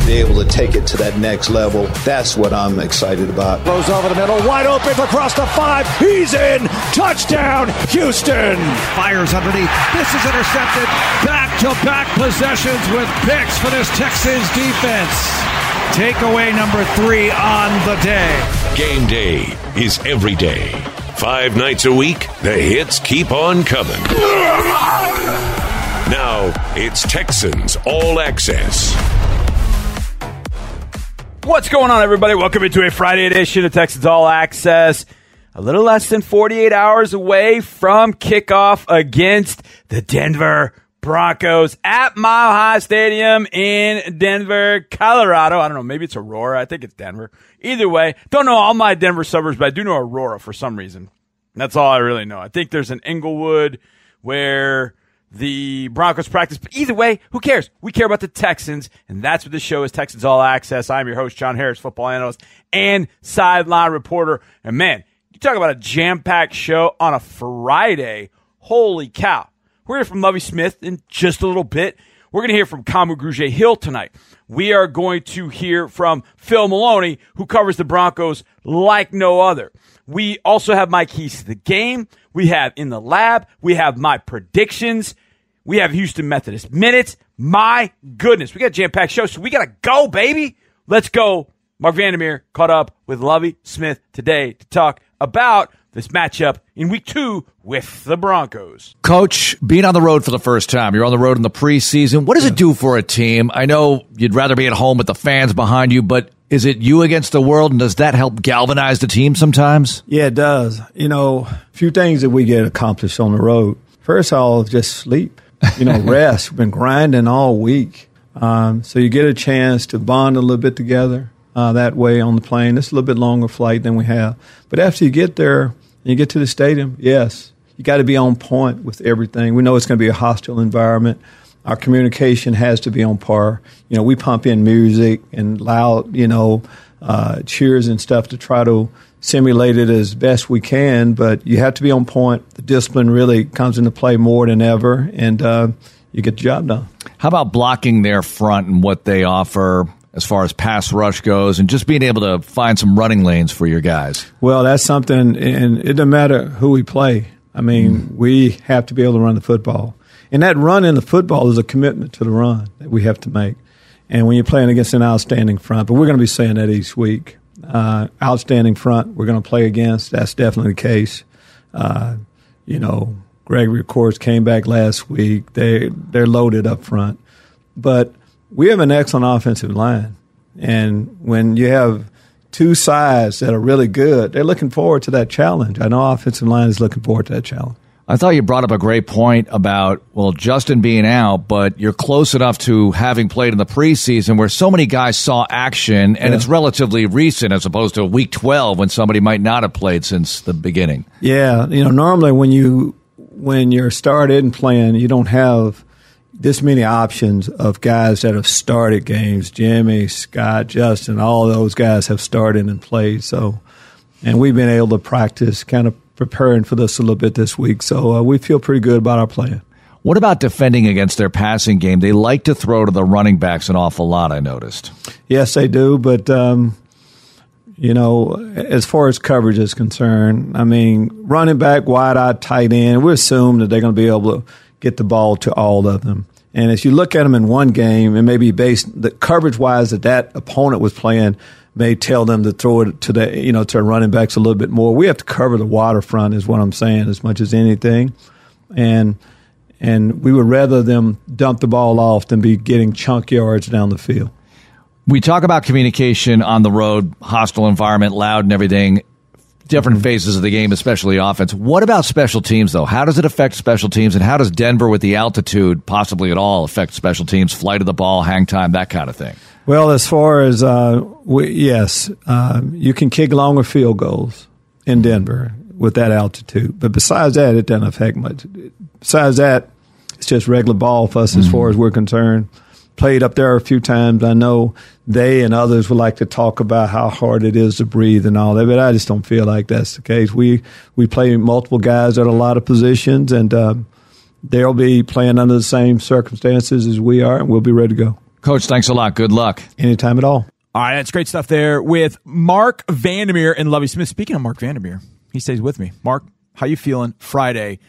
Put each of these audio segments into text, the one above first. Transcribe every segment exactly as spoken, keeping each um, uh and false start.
to be able to take it to that next level. That's what I'm excited about. Throws over the middle, wide open, across the five. He's in. Touchdown, Houston. Fires underneath. This is intercepted. Back-to-back possessions with picks for this Texans defense. Takeaway number three on the day. Game day is every day. Five nights a week, the hits keep on coming. Now, it's Texans All Access. What's going on, everybody? Welcome into a Friday edition of Texans All Access. A little less than forty-eight hours away from kickoff against the Denver Broncos at Mile High Stadium in Denver, Colorado. I don't know. Maybe it's Aurora. I think it's Denver. Either way, don't know all my Denver suburbs, but I do know Aurora for some reason. That's all I really know. I think there's an Inglewood where the Broncos practice. But either way, who cares? We care about the Texans, and that's what this show is, Texans All Access. I'm your host, John Harris, football analyst and sideline reporter. And, man, you talk about a jam-packed show on a Friday. Holy cow. We're going to hear from Lovie Smith in just a little bit. We're going to hear from Kamu Grugier-Hill tonight. We are going to hear from Phil Maloney, who covers the Broncos like no other. We also have my keys to the game. We have In the Lab. We have my predictions. We have Houston Methodist Minutes. My goodness. We got a jam-packed show, so we got to go, baby. Let's go. Mark Vandermeer caught up with Lovie Smith today to talk about this matchup in week two with the Broncos. Coach, being on the road for the first time, you're on the road in the preseason. What does it do for a team? I know you'd rather be at home with the fans behind you, but is it you against the world, and does that help galvanize the team sometimes? Yeah, it does. You know, a few things that we get accomplished on the road. First of all, just sleep, you know, rest. We've been grinding all week. Um, so you get a chance to bond a little bit together uh, that way on the plane. It's a little bit longer flight than we have. But after you get there, you get to the stadium, yes, you got to be on point with everything. We know it's going to be a hostile environment. Our communication has to be on par. You know, we pump in music and loud, you know, uh, cheers and stuff to try to simulate it as best we can, but you have to be on point. The discipline really comes into play more than ever, and uh, you get the job done. How about blocking their front and what they offer as far as pass rush goes, and just being able to find some running lanes for your guys? Well, that's something, and it doesn't matter who we play. I mean, mm. we have to be able to run the football. And that run in the football is a commitment to the run that we have to make. And when you're playing against an outstanding front, but we're going to be saying that each week, uh, outstanding front we're going to play against, that's definitely the case. Uh, you know, Gregory, of course, came back last week. They, they're loaded up front. But we have an excellent offensive line, and when you have two sides that are really good, they're looking forward to that challenge. I know offensive line is looking forward to that challenge. I thought you brought up a great point about, well, Justin being out, but you're close enough to having played in the preseason where so many guys saw action, and yeah. It's relatively recent as opposed to week twelve when somebody might not have played since the beginning. Yeah, you know, normally when, you, when you're started and playing, you don't have this many options of guys that have started games. Jimmy, Scott, Justin, all those guys have started and played. So, and we've been able to practice, kind of preparing for this a little bit this week. So uh, we feel pretty good about our plan. What about defending against their passing game? They like to throw to the running backs an awful lot, I noticed. Yes, they do. But, um, you know, as far as coverage is concerned, I mean, running back, wide eye, tight end, we assume that they're going to be able to get the ball to all of them. And if you look at them in one game, and maybe based the coverage-wise that that opponent was playing may tell them to throw it to the, you know, to our running backs a little bit more. We have to cover the waterfront is what I'm saying as much as anything. And and we would rather them dump the ball off than be getting chunk yards down the field. We talk about communication on the road, hostile environment, loud and everything. Different phases of the game, especially offense. What about special teams, though? How does it affect special teams, and how does Denver with the altitude possibly at all affect special teams, flight of the ball, hang time, that kind of thing? Well, as far as, uh, we, yes, uh, you can kick longer field goals in Denver with that altitude. But besides that, it doesn't affect much. Besides that, it's just regular ball for us mm-hmm. as far as we're concerned. Played up there a few times. I know they and others would like to talk about how hard it is to breathe and all that, but I just don't feel like that's the case. We we play multiple guys at a lot of positions, and um, they'll be playing under the same circumstances as we are, and we'll be ready to go. Coach, thanks a lot. Good luck. Anytime at all. All right, that's great stuff there with Mark Vandermeer and Lovie Smith. Speaking of Mark Vandermeer, he stays with me. Mark, how you feeling Friday?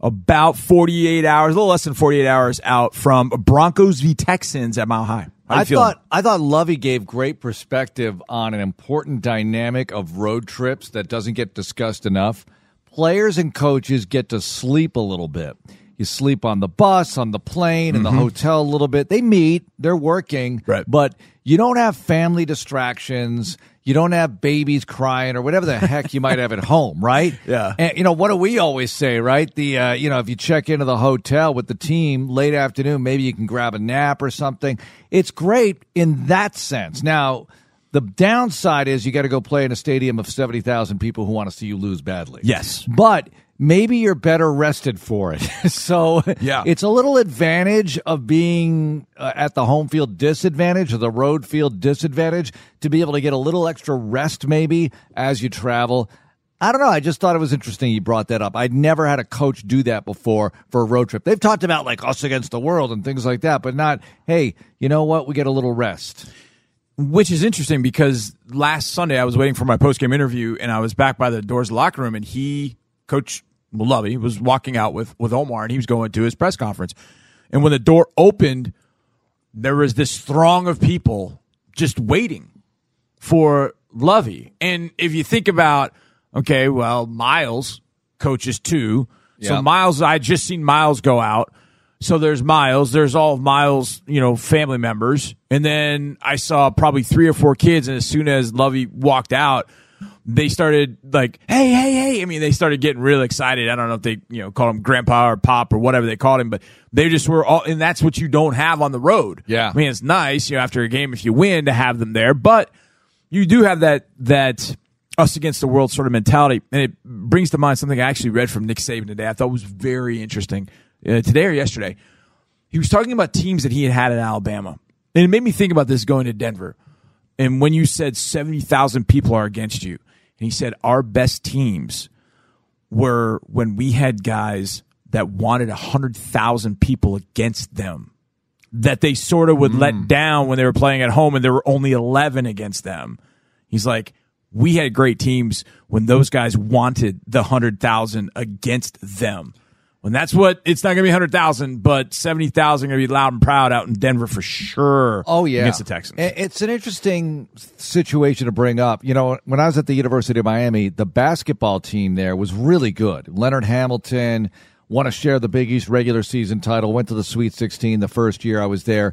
About forty-eight hours, a little less than forty-eight hours out from Broncos v. Texans at Mile High. How you I feeling? thought I thought Lovie gave great perspective on an important dynamic of road trips that doesn't get discussed enough. Players and coaches get to sleep a little bit. You sleep on the bus, on the plane, in mm-hmm. the hotel a little bit. They meet, they're working, right. But you don't have family distractions. You don't have babies crying or whatever the heck you might have at home, right? Yeah. And, you know, what do we always say, right? The uh, you know, if you check into the hotel with the team late afternoon, maybe you can grab a nap or something. It's great in that sense. Now, the downside is you got to go play in a stadium of seventy thousand people who want to see you lose badly. Yes. But maybe you're better rested for it. So yeah. It's a little advantage of being uh, at the home field disadvantage or the road field disadvantage to be able to get a little extra rest maybe as you travel. I don't know. I just thought it was interesting you brought that up. I'd never had a coach do that before for a road trip. They've talked about like us against the world and things like that, but not, hey, you know what? We get a little rest. Which is interesting because last Sunday I was waiting for my post-game interview and I was back by the doors of the locker room and he, Coach Lovie, was walking out with, with Omar and he was going to his press conference. And when the door opened, there was this throng of people just waiting for Lovie. And if you think about, okay, well, Miles coaches too. So yep. Miles, I just seen Miles go out. So there's Miles, there's all of Miles, you know, family members. And then I saw probably three or four kids, and as soon as Lovie walked out, they started like, hey, hey, hey. I mean, they started getting real excited. I don't know if they, you know, called him grandpa or pop or whatever they called him, but they just were all, and that's what you don't have on the road. Yeah. I mean, it's nice, you know, after a game, if you win, to have them there, but you do have that, that us against the world sort of mentality. And it brings to mind something I actually read from Nick Saban today. I thought was very interesting. Uh, today or yesterday, he was talking about teams that he had had in Alabama. And it made me think about this going to Denver. And when you said seventy thousand people are against you, and he said our best teams were when we had guys that wanted one hundred thousand people against them, that they sort of would mm. let down when they were playing at home and there were only eleven against them. He's like, we had great teams when those guys wanted the one hundred thousand against them. When that's what, it's not going to be one hundred thousand, but seventy thousand are going to be loud and proud out in Denver for sure. Oh, yeah. Against the Texans. It's an interesting situation to bring up. You know, when I was at the University of Miami, the basketball team there was really good. Leonard Hamilton won a share of the Big East regular season title, went to the Sweet sixteen the first year I was there,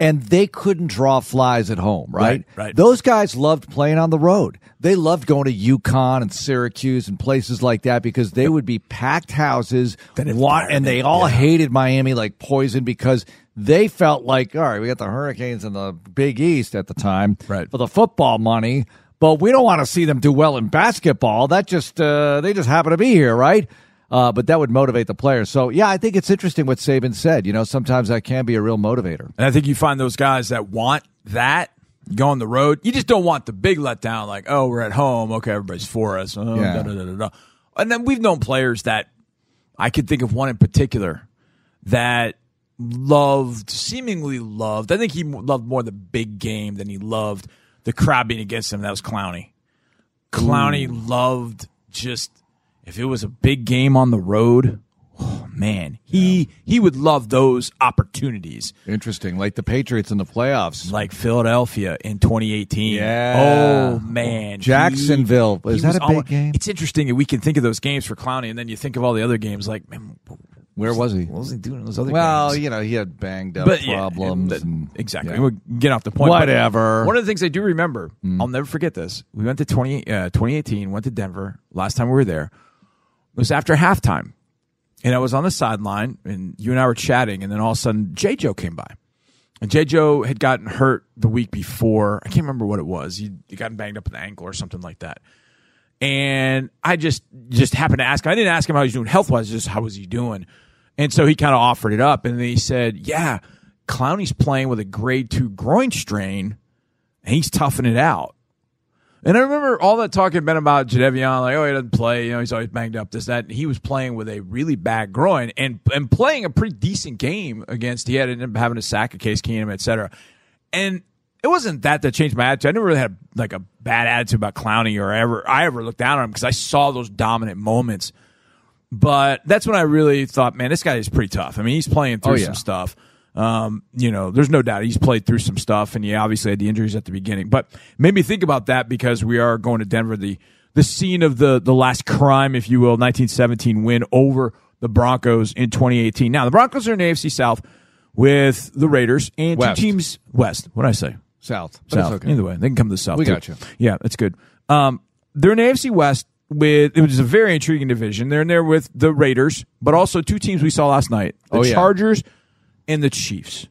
and they couldn't draw flies at home, right? Right, right. Those guys loved playing on the road. They loved going to UConn and Syracuse and places like that because they would be packed houses, and they all yeah. hated Miami like poison because they felt like, all right, we got the Hurricanes and the Big East at the time right. for the football money, but we don't want to see them do well in basketball. That just uh, they just happen to be here, right? Uh, but that would motivate the players. So, yeah, I think it's interesting what Saban said. You know, sometimes that can be a real motivator. And I think you find those guys that want that, go on the road. You just don't want the big letdown, like, oh, we're at home. Okay, everybody's for us. Oh, yeah. da, da, da, da, da. And then we've known players that I could think of one in particular that loved, seemingly loved. I think he loved more the big game than he loved the crowd being against him. That was Clowney. Clowney Ooh. loved just – if it was a big game on the road, oh, man, he yeah. he would love those opportunities. Interesting, like the Patriots in the playoffs. Like Philadelphia in twenty eighteen. Yeah. Oh, man. Jacksonville. He, is he that a big all, game? It's interesting that we can think of those games for Clowney, and then you think of all the other games like, man, where was he? What was he doing in those other well, games? Well, you know, he had banged up but, problems. Yeah, and, and, exactly. Yeah. We'll get off the point. Whatever. One of the things I do remember, mm. I'll never forget this. We went to twenty, uh, twenty eighteen, went to Denver. Last time we were there. It was after halftime, and I was on the sideline, and you and I were chatting, and then all of a sudden, J J came by. And J J had gotten hurt the week before. I can't remember what it was. He he gotten banged up in the ankle or something like that. And I just just happened to ask him. I didn't ask him how he was doing health-wise, just how was he doing. And so he kind of offered it up, and then he said, yeah, Clowney's playing with a grade two groin strain, and he's toughing it out. And I remember all that talk had been about Jadeveon, like, oh, he doesn't play, you know, he's always banged up, this, that. And he was playing with a really bad groin and and playing a pretty decent game against, he ended up having a sack of Case Keenum, et cetera. And it wasn't that that changed my attitude. I never really had like a bad attitude about Clowney or ever I ever looked down on him because I saw those dominant moments. But that's when I really thought, man, this guy is pretty tough. I mean, he's playing through oh, yeah. some stuff. Um, you know, there's no doubt he's played through some stuff, and he obviously had the injuries at the beginning. But made me think about that because we are going to Denver, the the scene of the the last crime, if you will, nineteen seventeen win over the Broncos in twenty eighteen. Now, the Broncos are in the A F C South with the Raiders and West. two teams West. What did I say? South. South. Okay. Either way, they can come to the South. We too. got you. Yeah, that's good. Um, they're in the A F C West. With it was a very intriguing division. They're in there with the Raiders, but also two teams we saw last night, the oh, yeah. Chargers and the Chiefs.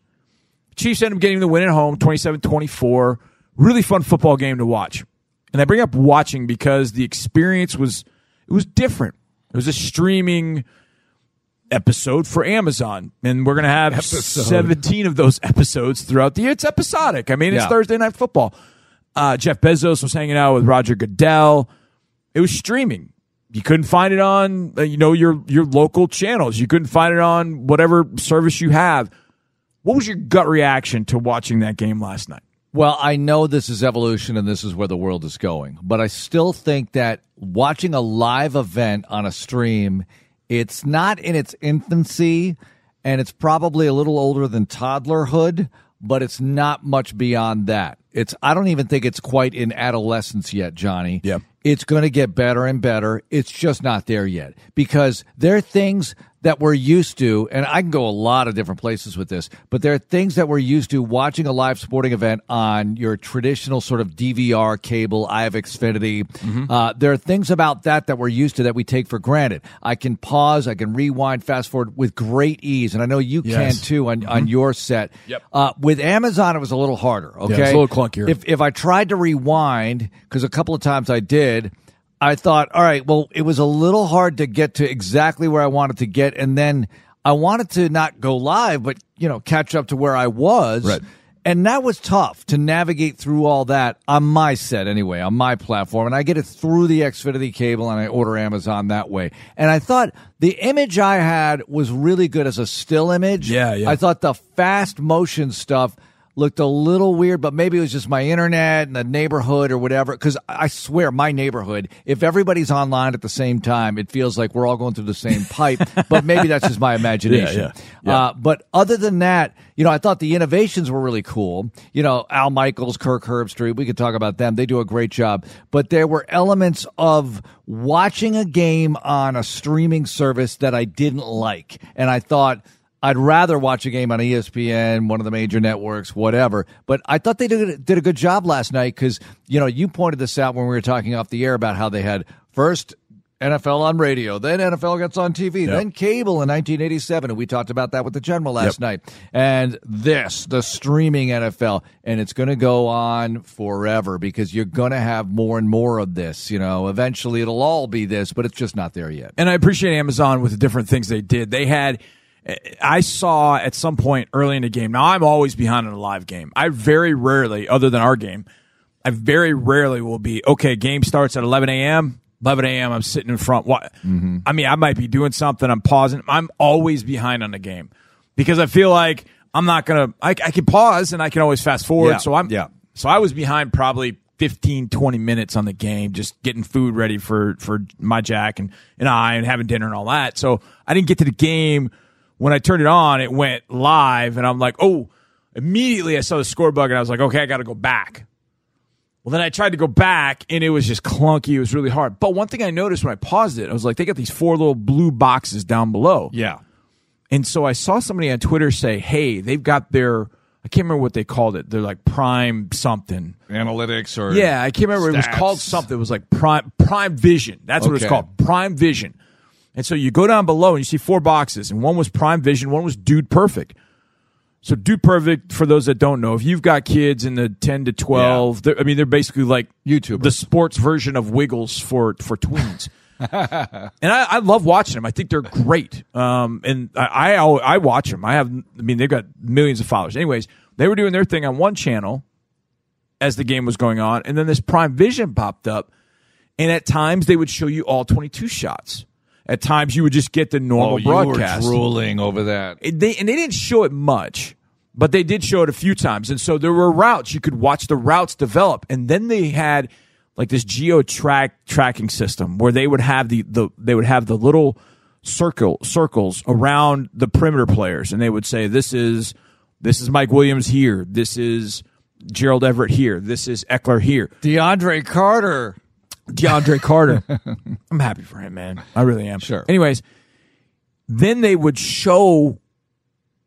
Chiefs ended up getting the win at home, twenty-seven twenty-four. Really fun football game to watch. And I bring up watching because the experience was it was different. It was a streaming episode for Amazon, and we're going to have episode. seventeen of those episodes throughout the year. It's episodic. I mean, it's yeah. Thursday Night Football. Uh, Jeff Bezos was hanging out with Roger Goodell. It was streaming. You couldn't find it on, you know, your your local channels. You couldn't find it on whatever service you have. What was your gut reaction to watching that game last night? Well, I know this is evolution and this is where the world is going, but I still think that watching a live event on a stream, it's not in its infancy, and it's probably a little older than toddlerhood, but it's not much beyond that. It's I don't even think it's quite in adolescence yet, Johnny. Yeah. It's going to get better and better. It's just not there yet because there are things that we're used to, and I can go a lot of different places with this, but there are things that we're used to watching a live sporting event on your traditional sort of D V R cable. I have Xfinity. Mm-hmm. Uh, there are things about that that we're used to that we take for granted. I can pause. I can rewind, fast forward with great ease, and I know you yes. can too on, mm-hmm. on your set. Yep. Uh, with Amazon, it was a little harder, okay? Yeah, it's a little clunkier. If, if I tried to rewind, because a couple of times I did, I thought, all right, well, it was a little hard to get to exactly where I wanted to get. And then I wanted to not go live, but, you know, catch up to where I was. Right. And that was tough to navigate through all that on my set anyway, on my platform. And I get it through the Xfinity cable and I order Amazon that way. And I thought the image I had was really good as a still image. Yeah, yeah. I thought the fast motion stuff looked a little weird, but maybe it was just my internet and the neighborhood or whatever. Because I swear, my neighborhood, if everybody's online at the same time, it feels like we're all going through the same pipe. But maybe that's just my imagination. Yeah, yeah, yeah. Uh, but other than that, you know, I thought the innovations were really cool. You know, Al Michaels, Kirk Herbstreit, we could talk about them. They do a great job. But there were elements of watching a game on a streaming service that I didn't like. And I thought, I'd rather watch a game on E S P N, one of the major networks, whatever. But I thought they did, did a good job last night because, you know, you pointed this out when we were talking off the air about how they had first N F L on radio, then N F L gets on T V, yep. then cable in nineteen eighty-seven. And we talked about that with the general last yep. night. And this, the streaming N F L, and it's going to go on forever because you're going to have more and more of this. You know, eventually it'll all be this, but it's just not there yet. And I appreciate Amazon with the different things they did. They had... I saw at some point early in the game. Now, I'm always behind in a live game. I very rarely, other than our game, I very rarely will be, okay, game starts at eleven a.m. eleven a.m., I'm sitting in front. Mm-hmm. I mean, I might be doing something. I'm pausing. I'm always behind on the game because I feel like I'm not going to – I can pause and I can always fast forward. Yeah. So I'm yeah. So I was behind probably fifteen, twenty minutes on the game, just getting food ready for, for my Jack and, and I and having dinner and all that. So I didn't get to the game – when I turned it on, it went live, and I'm like, oh, immediately I saw the score bug, and I was like, okay, I got to go back. Well, then I tried to go back, and it was just clunky. It was really hard. But one thing I noticed when I paused it, I was like, they got these four little blue boxes down below. Yeah. And so I saw somebody on Twitter say, hey, they've got their, I can't remember what they called it. They're like prime something. Analytics or Yeah, I can't remember. Stats. It was called something. It was like prime, prime vision. That's okay. What it was called, prime vision. And so you go down below and you see four boxes, and one was Prime Vision, one was Dude Perfect. So Dude Perfect, for those that don't know, if you've got kids in the ten to twelve, yeah. I mean, they're basically like YouTubers. The sports version of Wiggles for, for tweens. And I, I love watching them. I think they're great. Um, and I, I I watch them. I have, I mean, they've got millions of followers. Anyways, they were doing their thing on one channel, as the game was going on. And then this Prime Vision popped up, and at times they would show you all twenty-two shots. At times you would just get the normal oh, you broadcast. Were drooling over that. It, they, and they didn't show it much, but they did show it a few times. And so there were routes. You could watch the routes develop. And then they had like this geo-track tracking system where they would have the, the they would have the little circle circles around the perimeter players, and they would say, This is this is Mike Williams here, this is Gerald Everett here, this is Eckler here. DeAndre Carter. DeAndre Carter. I'm happy for him, man. I really am. Sure. Anyways, then they would show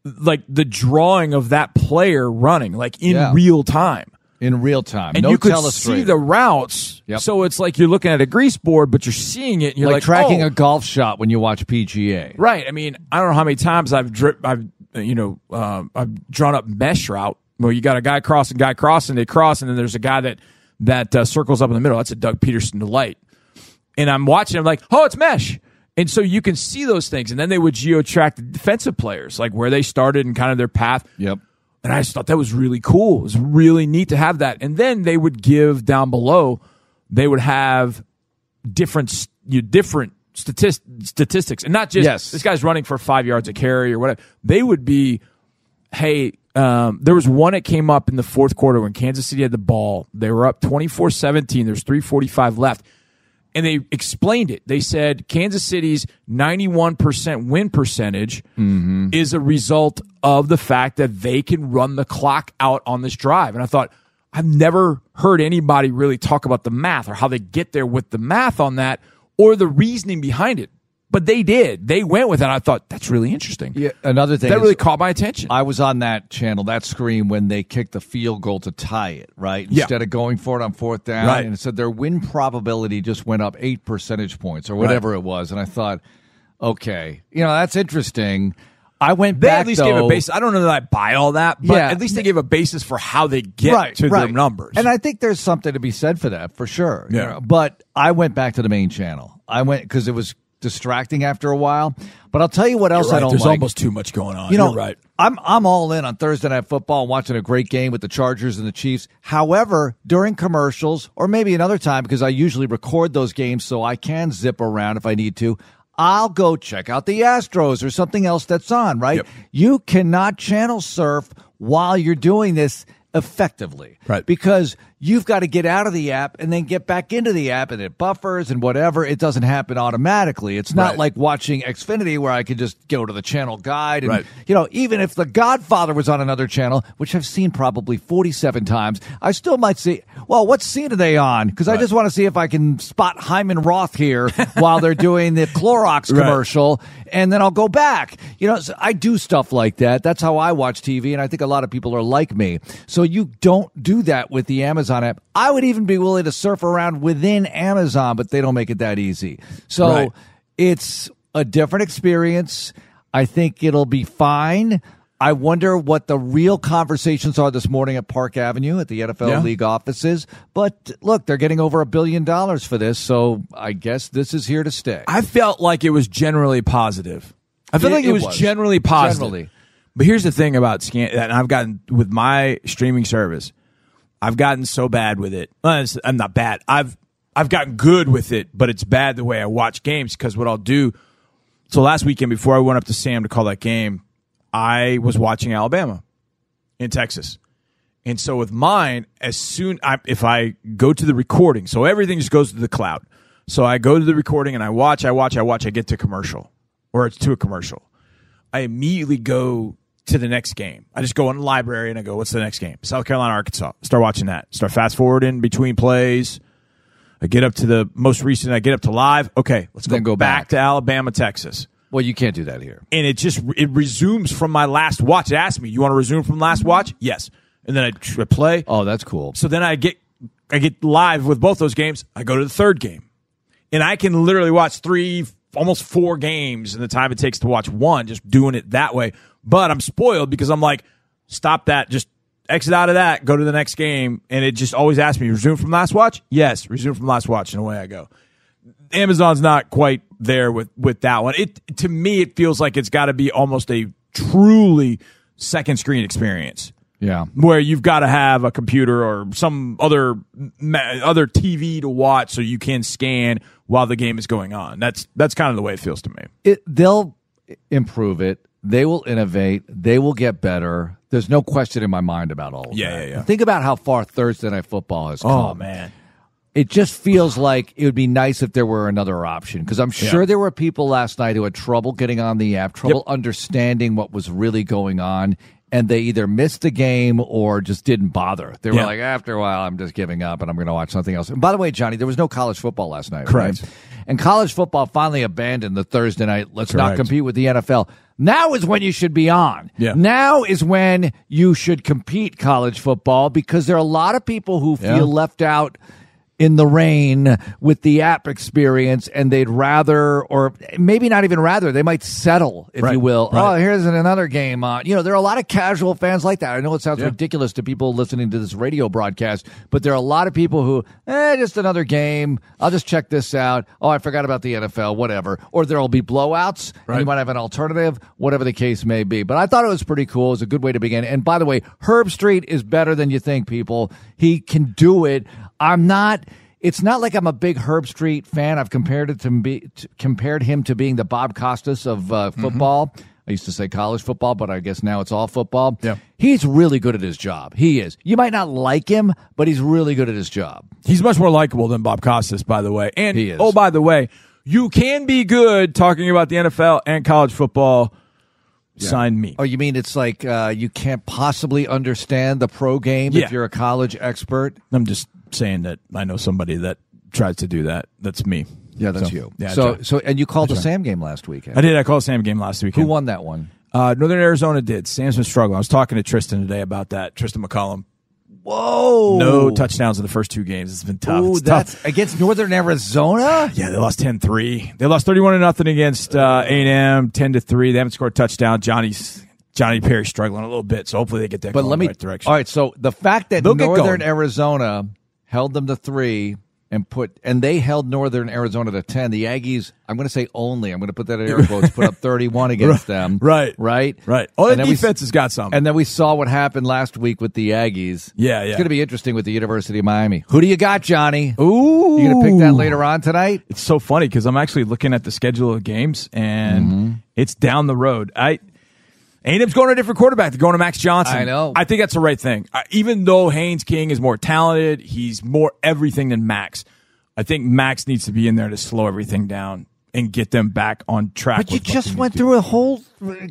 like the drawing of that player running, like in yeah. real time. In real time. And no you could see the routes. Yep. So it's like you're looking at a grease board, but you're seeing it. And you're like, like tracking oh. a golf shot when you watch P G A. Right. I mean, I don't know how many times I've dri- I've you know uh, I've drawn up mesh route where you got a guy crossing, guy crossing, they cross, and then there's a guy that that uh, circles up in the middle. That's a Doug Peterson delight. And I'm watching. I'm like, oh, it's mesh. And so you can see those things. And then they would geo-track the defensive players, like where they started and kind of their path. Yep. And I just thought that was really cool. It was really neat to have that. And then they would give down below, they would have different you know, different statist, statistics. And not just, yes. this guy's running for five yards a carry or whatever. They would be, hey, um, there was one that came up in the fourth quarter when Kansas City had the ball. They were up twenty-four seventeen. There's three forty-five left. And they explained it. They said Kansas City's ninety-one percent win percentage mm-hmm. is a result of the fact that they can run the clock out on this drive. And I thought, I've never heard anybody really talk about the math or how they get there with the math on that or the reasoning behind it. But they did. They went with it. And I thought, that's really interesting. Yeah, another thing that is, really caught my attention. I was on that channel, that screen, when they kicked the field goal to tie it, right? Instead yeah. of going for it on fourth down. Right. And it said their win probability just went up eight percentage points or whatever right. it was. And I thought, okay, you know, that's interesting. I went they back, at least though, gave a basis. I don't know that I buy all that, but yeah, at least they gave a basis for how they get right, to right. their numbers. And I think there's something to be said for that, for sure. Yeah. You know? But I went back to the main channel. I went because it was distracting after a while, but I'll tell you what else right. I don't There's like. There's almost too much going on. You know, You're right. I'm I'm all in on Thursday Night Football, watching a great game with the Chargers and the Chiefs. However, during commercials, or maybe another time, because I usually record those games so I can zip around if I need to, I'll go check out the Astros or something else that's on, right? Yep. You cannot channel surf while you're doing this effectively, right? Because you've got to get out of the app and then get back into the app, and it buffers and whatever. It doesn't happen automatically. It's not right. like watching Xfinity where I could just go to the channel guide. And, right. you know, even if The Godfather was on another channel, which I've seen probably forty-seven times, I still might see, well, what scene are they on? Because right. I just want to see if I can spot Hyman Roth here while they're doing the Clorox commercial, right. and then I'll go back. You know, so I do stuff like that. That's how I watch T V, and I think a lot of people are like me. So you don't do that with the Amazon app. I would even be willing to surf around within Amazon, but they don't make it that easy. So right. it's a different experience. I think it'll be fine. I wonder what the real conversations are this morning at Park Avenue at the N F L yeah. League offices. But look, they're getting over a billion dollars for this, so I guess this is here to stay. I felt like it was generally positive. I felt it, like it, it was, was generally positive. Generally. But here's the thing about scan, and I've gotten with my streaming service, I've gotten so bad with it. I'm not bad. I've I've gotten good with it, but it's bad the way I watch games, because what I'll do. So last weekend, before I went up to Sam to call that game, I was watching Alabama in Texas. And so with mine, as soon I, if I go to the recording, so everything just goes to the cloud. So I go to the recording and I watch, I watch, I watch, I get to commercial, or it's to a commercial. I immediately go to the next game. I just go in the library and I go, what's the next game? South Carolina, Arkansas. Start watching that. Start fast forwarding between plays. I get up to the most recent. I get up to live. Okay, let's go, go back. back to Alabama, Texas. Well, you can't do that here. And it just it resumes from my last watch. It asks me, you want to resume from last watch? Yes. And then I play. Oh, that's cool. So then I get I get live with both those games. I go to the third game. And I can literally watch three, almost four games in the time it takes to watch one, just doing it that way. But I'm spoiled because I'm like, stop that. Just exit out of that. Go to the next game. And it just always asks me, resume from last watch? Yes, resume from last watch. And away I go. Amazon's not quite there with, with that one. It To me, it feels like it's got to be almost a truly second screen experience. Yeah, where you've got to have a computer or some other other T V to watch so you can scan while the game is going on. That's that's kind of the way it feels to me. It, they'll improve it. They will innovate. They will get better. There's no question in my mind about all of yeah, that. Yeah, yeah. Think about how far Thursday Night Football has come. Oh, man. It just feels like it would be nice if there were another option, because I'm sure yeah. there were people last night who had trouble getting on the app, trouble yep. understanding what was really going on, and they either missed the game or just didn't bother. They were yeah. like, after a while, I'm just giving up, and I'm going to watch something else. And by the way, Johnny, there was no college football last night. Correct. Right? And college football finally abandoned the Thursday night, let's Correct. not compete with the N F L. Now is when you should be on. Yeah. Now is when you should compete, college football, because there are a lot of people who feel yeah. left out in the rain with the app experience, and they'd rather, or maybe not even rather, they might settle, if right, you will. Right. Oh, here's another game on. You know, there are a lot of casual fans like that. I know it sounds yeah. ridiculous to people listening to this radio broadcast, but there are a lot of people who, eh, just another game. I'll just check this out. Oh, I forgot about the N F L, whatever. Or there'll be blowouts, right. and you might have an alternative, whatever the case may be. But I thought it was pretty cool. It was a good way to begin. And by the way, Herb Street is better than you think, people. He can do it. I'm not... It's not like I'm a big Herb Street fan. I've compared it to, be, to compared him to being the Bob Costas of uh, football. Mm-hmm. I used to say college football, but I guess now it's all football. Yeah. He's really good at his job. He is. You might not like him, but he's really good at his job. He's much more likable than Bob Costas, by the way. And he is. Oh, by the way, you can be good talking about the N F L and college football. Yeah. Sign me. Oh, you mean it's like uh, you can't possibly understand the pro game yeah. if you're a college expert? I'm just... saying that I know somebody that tries to do that. That's me. Yeah, that's so, you. Yeah, so, so, and you called the Sam game last weekend. I did. I called the Sam game last weekend. Who won that one? Uh, Northern Arizona did. Sam's been struggling. I was talking to Tristan today about that. Tristan McCollum. Whoa. No touchdowns in the first two games. It's been tough. Ooh, it's that's tough. Against Northern Arizona? Yeah, they lost ten three. They lost thirty-one to nothing against uh, A and M, ten to three. They haven't scored a touchdown. Johnny's... Johnny Perry struggling a little bit, so hopefully they get that but going let me, in the right direction. All right, so the fact that They'll Northern Arizona held them to three and put and they held Northern Arizona to ten. The Aggies, I'm going to say only, I'm going to put that in air quotes, put up thirty-one against them. Right. Right? Right. Oh, that defense we, has got something. And then we saw what happened last week with the Aggies. Yeah, yeah. It's going to be interesting with the University of Miami. Who do you got, Johnny? Ooh. You going to pick that later on tonight? It's so funny because I'm actually looking at the schedule of games, and mm-hmm. it's down the road. I... A and M's going to a different quarterback. They're going to Max Johnson. I know. I think that's the right thing. I, even though Haynes King is more talented, he's more everything than Max. I think Max needs to be in there to slow everything down and get them back on track. But you just went through a whole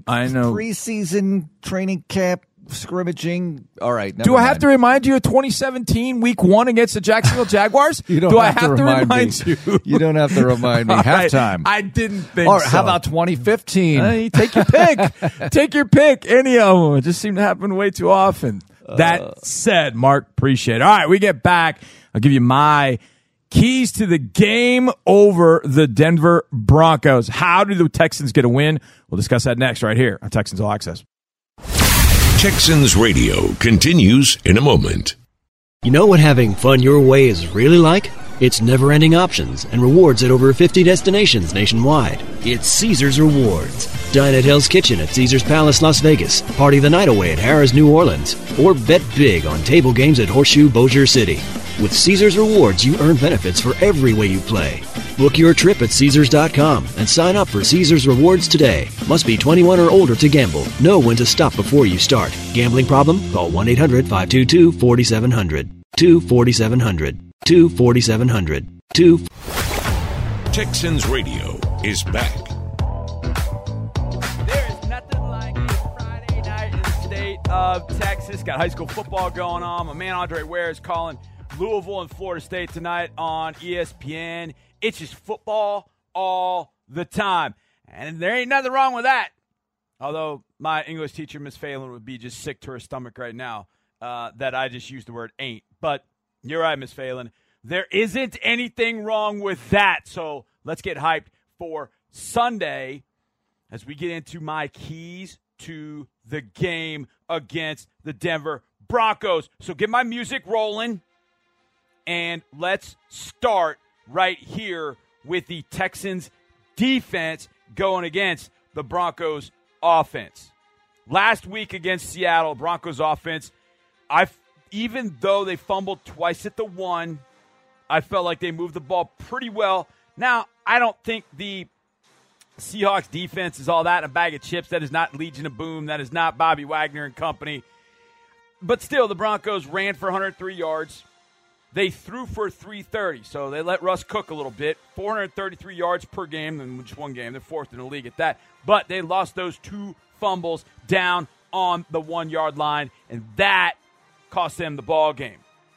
I know. preseason training camp scrimmaging. All right. Do I mind. have to remind you of twenty seventeen week one against the Jacksonville Jaguars? you don't Do have I have to remind, to remind you? You don't have to remind me. Halftime. Right. I didn't think or so. Or how about twenty fifteen? Hey, take your pick. Take your pick. Any of them. It just seemed to happen way too often. Uh, that said, Mark, appreciate it. All right, we get back. I'll give you my keys to the game over the Denver Broncos. How do the Texans get a win? We'll discuss that next right here on Texans All Access. Texans Radio continues in a moment. You know what having fun your way is really like? It's never-ending options and rewards at over fifty destinations nationwide. It's Caesars Rewards. Dine at Hell's Kitchen at Caesars Palace, Las Vegas. Party the night away at Harrah's, New Orleans. Or bet big on table games at Horseshoe Bossier City. With Caesars Rewards, you earn benefits for every way you play. Book your trip at Caesars dot com and sign up for Caesars Rewards today. Must be twenty-one or older to gamble. Know when to stop before you start. Gambling problem? Call one eight hundred five two two four seven zero zero. two four seven zero zero. two four seven zero zero. two Texans Radio is back. There is nothing like it. Friday night in the state of Texas. Got high school football going on. My man Andre Ware is calling Louisville and Florida State tonight on E S P N. It's just football all the time. And there ain't nothing wrong with that. Although my English teacher, Miss Phelan, would be just sick to her stomach right now uh, that I just used the word ain't. But you're right, Miss Phelan. There isn't anything wrong with that. So let's get hyped for Sunday as we get into my keys to the game against the Denver Broncos. So get my music rolling, and let's start right here with the Texans defense going against the Broncos offense. Last week against Seattle, Broncos offense, I even though they fumbled twice at the one, I felt like they moved the ball pretty well. Now, I don't think the Seahawks defense is all that in a bag of chips. That is not Legion of Boom. That is not Bobby Wagner and company. But still, the Broncos ran for one hundred three yards. They threw for three thirty, so they let Russ cook a little bit. four hundred thirty-three yards per game, and just one game. They're fourth in the league at that. But they lost those two fumbles down on the one-yard line, and that cost them the ball game.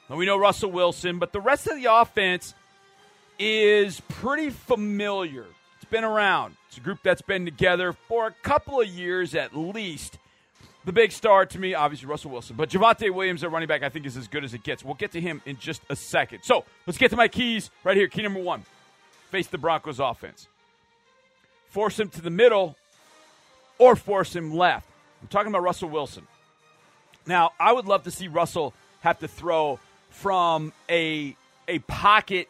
Now, we know Russell Wilson, but the rest of the offense is pretty familiar. It's been around. It's a group that's been together for a couple of years at least. The big star to me, obviously, Russell Wilson. But Javonte Williams, their running back, I think is as good as it gets. We'll get to him in just a second. So let's get to my keys right here. Key number one, face the Broncos offense. Force him to the middle or force him left. I'm talking about Russell Wilson. Now, I would love to see Russell have to throw from a, a pocket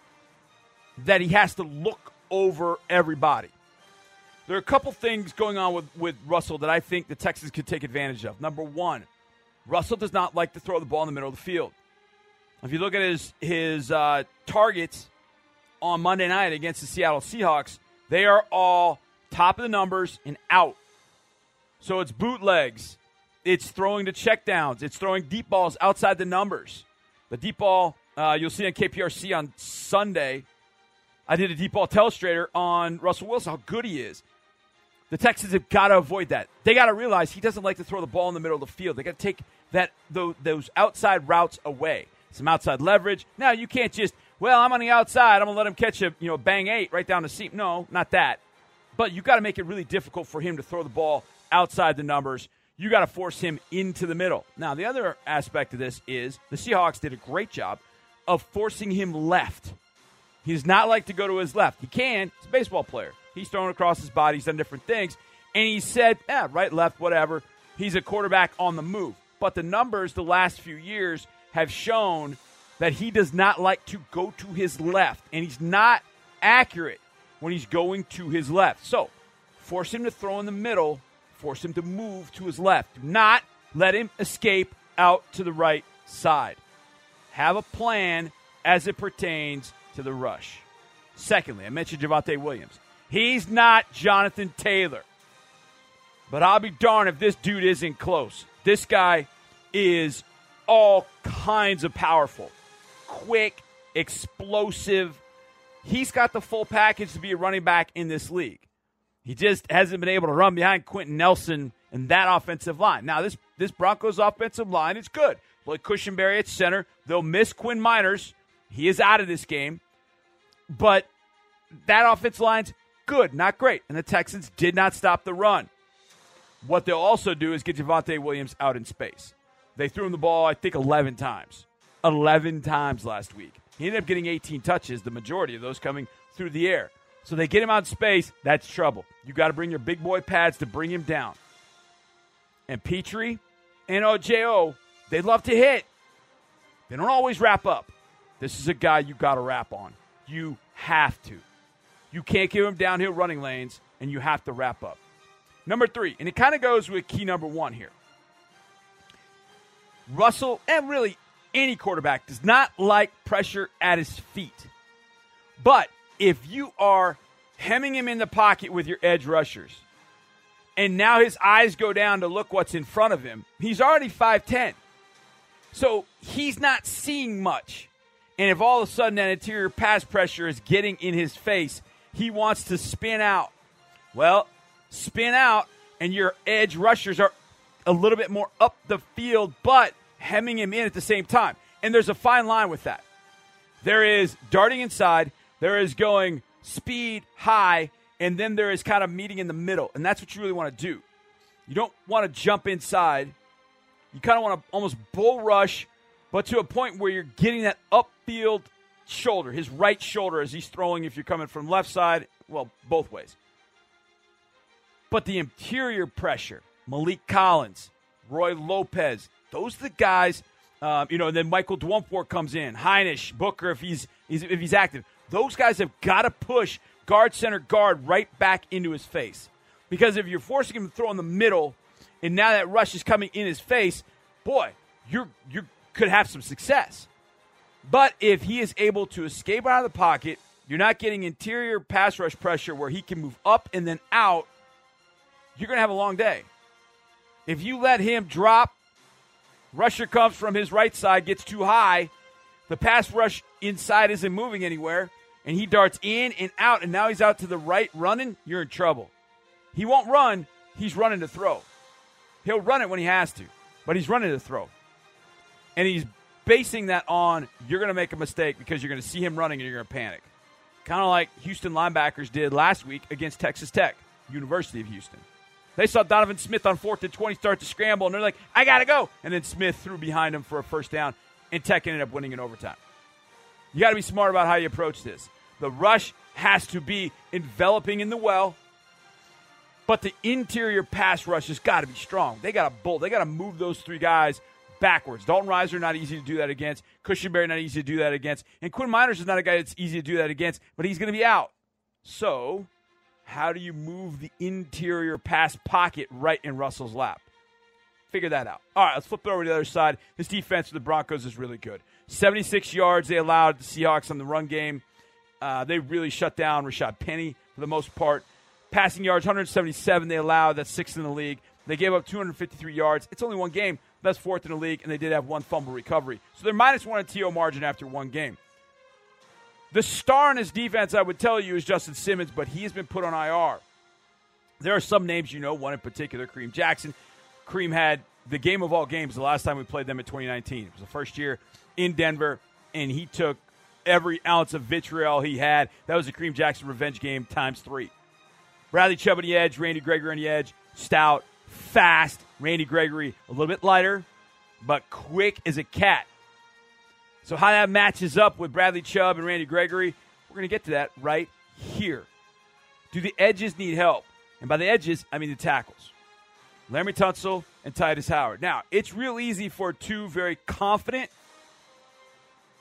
that he has to look over everybody. There are a couple things going on with, with Russell that I think the Texans could take advantage of. Number one, Russell does not like to throw the ball in the middle of the field. If you look at his, his uh, targets on Monday night against the Seattle Seahawks, they are all top of the numbers and out. So it's bootlegs. It's throwing to checkdowns. It's throwing deep balls outside the numbers. The deep ball, uh, you'll see on K P R C on Sunday. I did a deep ball telestrator on Russell Wilson, how good he is. The Texans have got to avoid that. They got to realize he doesn't like to throw the ball in the middle of the field. They got to take that those outside routes away. Some outside leverage. Now, you can't just, well, I'm on the outside. I'm going to let him catch a you know bang eight right down the seam. No, not that. But you got to make it really difficult for him to throw the ball outside the numbers. You got to force him into the middle. Now, the other aspect of this is the Seahawks did a great job of forcing him left. He does not like to go to his left. He can. He's a baseball player. He's thrown across his body. He's done different things. And he said, yeah, right, left, whatever. He's a quarterback on the move. But the numbers the last few years have shown that he does not like to go to his left. And he's not accurate when he's going to his left. So force him to throw in the middle. Force him to move to his left. Do not let him escape out to the right side. Have a plan as it pertains to the rush. Secondly, I mentioned Javonte Williams. He's not Jonathan Taylor. But I'll be darned if this dude isn't close. This guy is all kinds of powerful. Quick, explosive. He's got the full package to be a running back in this league. He just hasn't been able to run behind Quentin Nelson and that offensive line. Now, this, this Broncos offensive line is good. Blake Cushenberry at center. They'll miss Quinn Meinerz. He is out of this game. But that offensive line's good, not great. And the Texans did not stop the run. What they'll also do is get Javonte Williams out in space. They threw him the ball, I think, eleven times. eleven times last week. He ended up getting eighteen touches, the majority of those coming through the air. So they get him out in space. That's trouble. You got to bring your big boy pads to bring him down. And Petrie and O J O, they love to hit. They don't always wrap up. This is a guy you got to wrap on. You have to. You can't give him downhill running lanes, and you have to wrap up. Number three, and it kind of goes with key number one here. Russell, and really any quarterback, does not like pressure at his feet. But if you are hemming him in the pocket with your edge rushers, and now his eyes go down to look what's in front of him, he's already five ten. So he's not seeing much. And if all of a sudden that interior pass pressure is getting in his face, he wants to spin out. Well, spin out, and your edge rushers are a little bit more up the field, but hemming him in at the same time. And there's a fine line with that. There is darting inside, there is going speed high, and then there is kind of meeting in the middle. And that's what you really want to do. You don't want to jump inside. You kind of want to almost bull rush, but to a point where you're getting that upfield shoulder, his right shoulder as he's throwing if you're coming from left side, well, both ways. But the interior pressure, Malik Collins, Roy Lopez, those are the guys, uh, you know, and then Michael Dwumpwor comes in, Heinisch, Booker if he's, he's if he's active. Those guys have got to push guard, center, guard right back into his face. Because if you're forcing him to throw in the middle and now that rush is coming in his face, boy, you you could have some success. But if he is able to escape out of the pocket, you're not getting interior pass rush pressure where he can move up and then out, you're going to have a long day. If you let him drop, rusher comes from his right side, gets too high, the pass rush inside isn't moving anywhere, and he darts in and out, and now he's out to the right running, you're in trouble. He won't run, he's running to throw. He'll run it when he has to, but he's running to throw. And he's basing that on you're going to make a mistake because you're going to see him running and you're going to panic. Kind of like Houston linebackers did last week against Texas Tech, University of Houston. They saw Donovan Smith on fourth and twenty start to scramble, and they're like, I got to go. And then Smith threw behind him for a first down, and Tech ended up winning in overtime. You got to be smart about how you approach this. The rush has to be enveloping in the well, but the interior pass rush has got to be strong. They got to bolt. They got to move those three guys backwards. Dalton Reiser, not easy to do that against. Cushenberry, not easy to do that against. And Quinn Meinerz is not a guy that's easy to do that against, but he's going to be out. So how do you move the interior pass pocket right in Russell's lap? Figure that out. All right, let's flip it over to the other side. This defense for the Broncos is really good. seventy-six yards they allowed the Seahawks on the run game. Uh, they really shut down Rashad Penny for the most part. Passing yards, one hundred seventy-seven they allowed. That's sixth in the league. They gave up two hundred fifty-three yards. It's only one game. That's fourth in the league, and they did have one fumble recovery. So they're minus one in T O margin after one game. The star in his defense, I would tell you, is Justin Simmons, but he has been put on I R. There are some names you know, one in particular, Kareem Jackson. Kareem had the game of all games the last time we played them in twenty nineteen. It was the first year in Denver, and he took every ounce of vitriol he had. That was a Kareem Jackson revenge game times three. Bradley Chubb on the edge, Randy Gregory on the edge, stout, fast. Randy Gregory a little bit lighter, but quick as a cat. So how that matches up with Bradley Chubb and Randy Gregory, we're going to get to that right here. Do the edges need help? And by the edges, I mean the tackles. Laramie Tunsil and Titus Howard. Now, it's real easy for two very confident,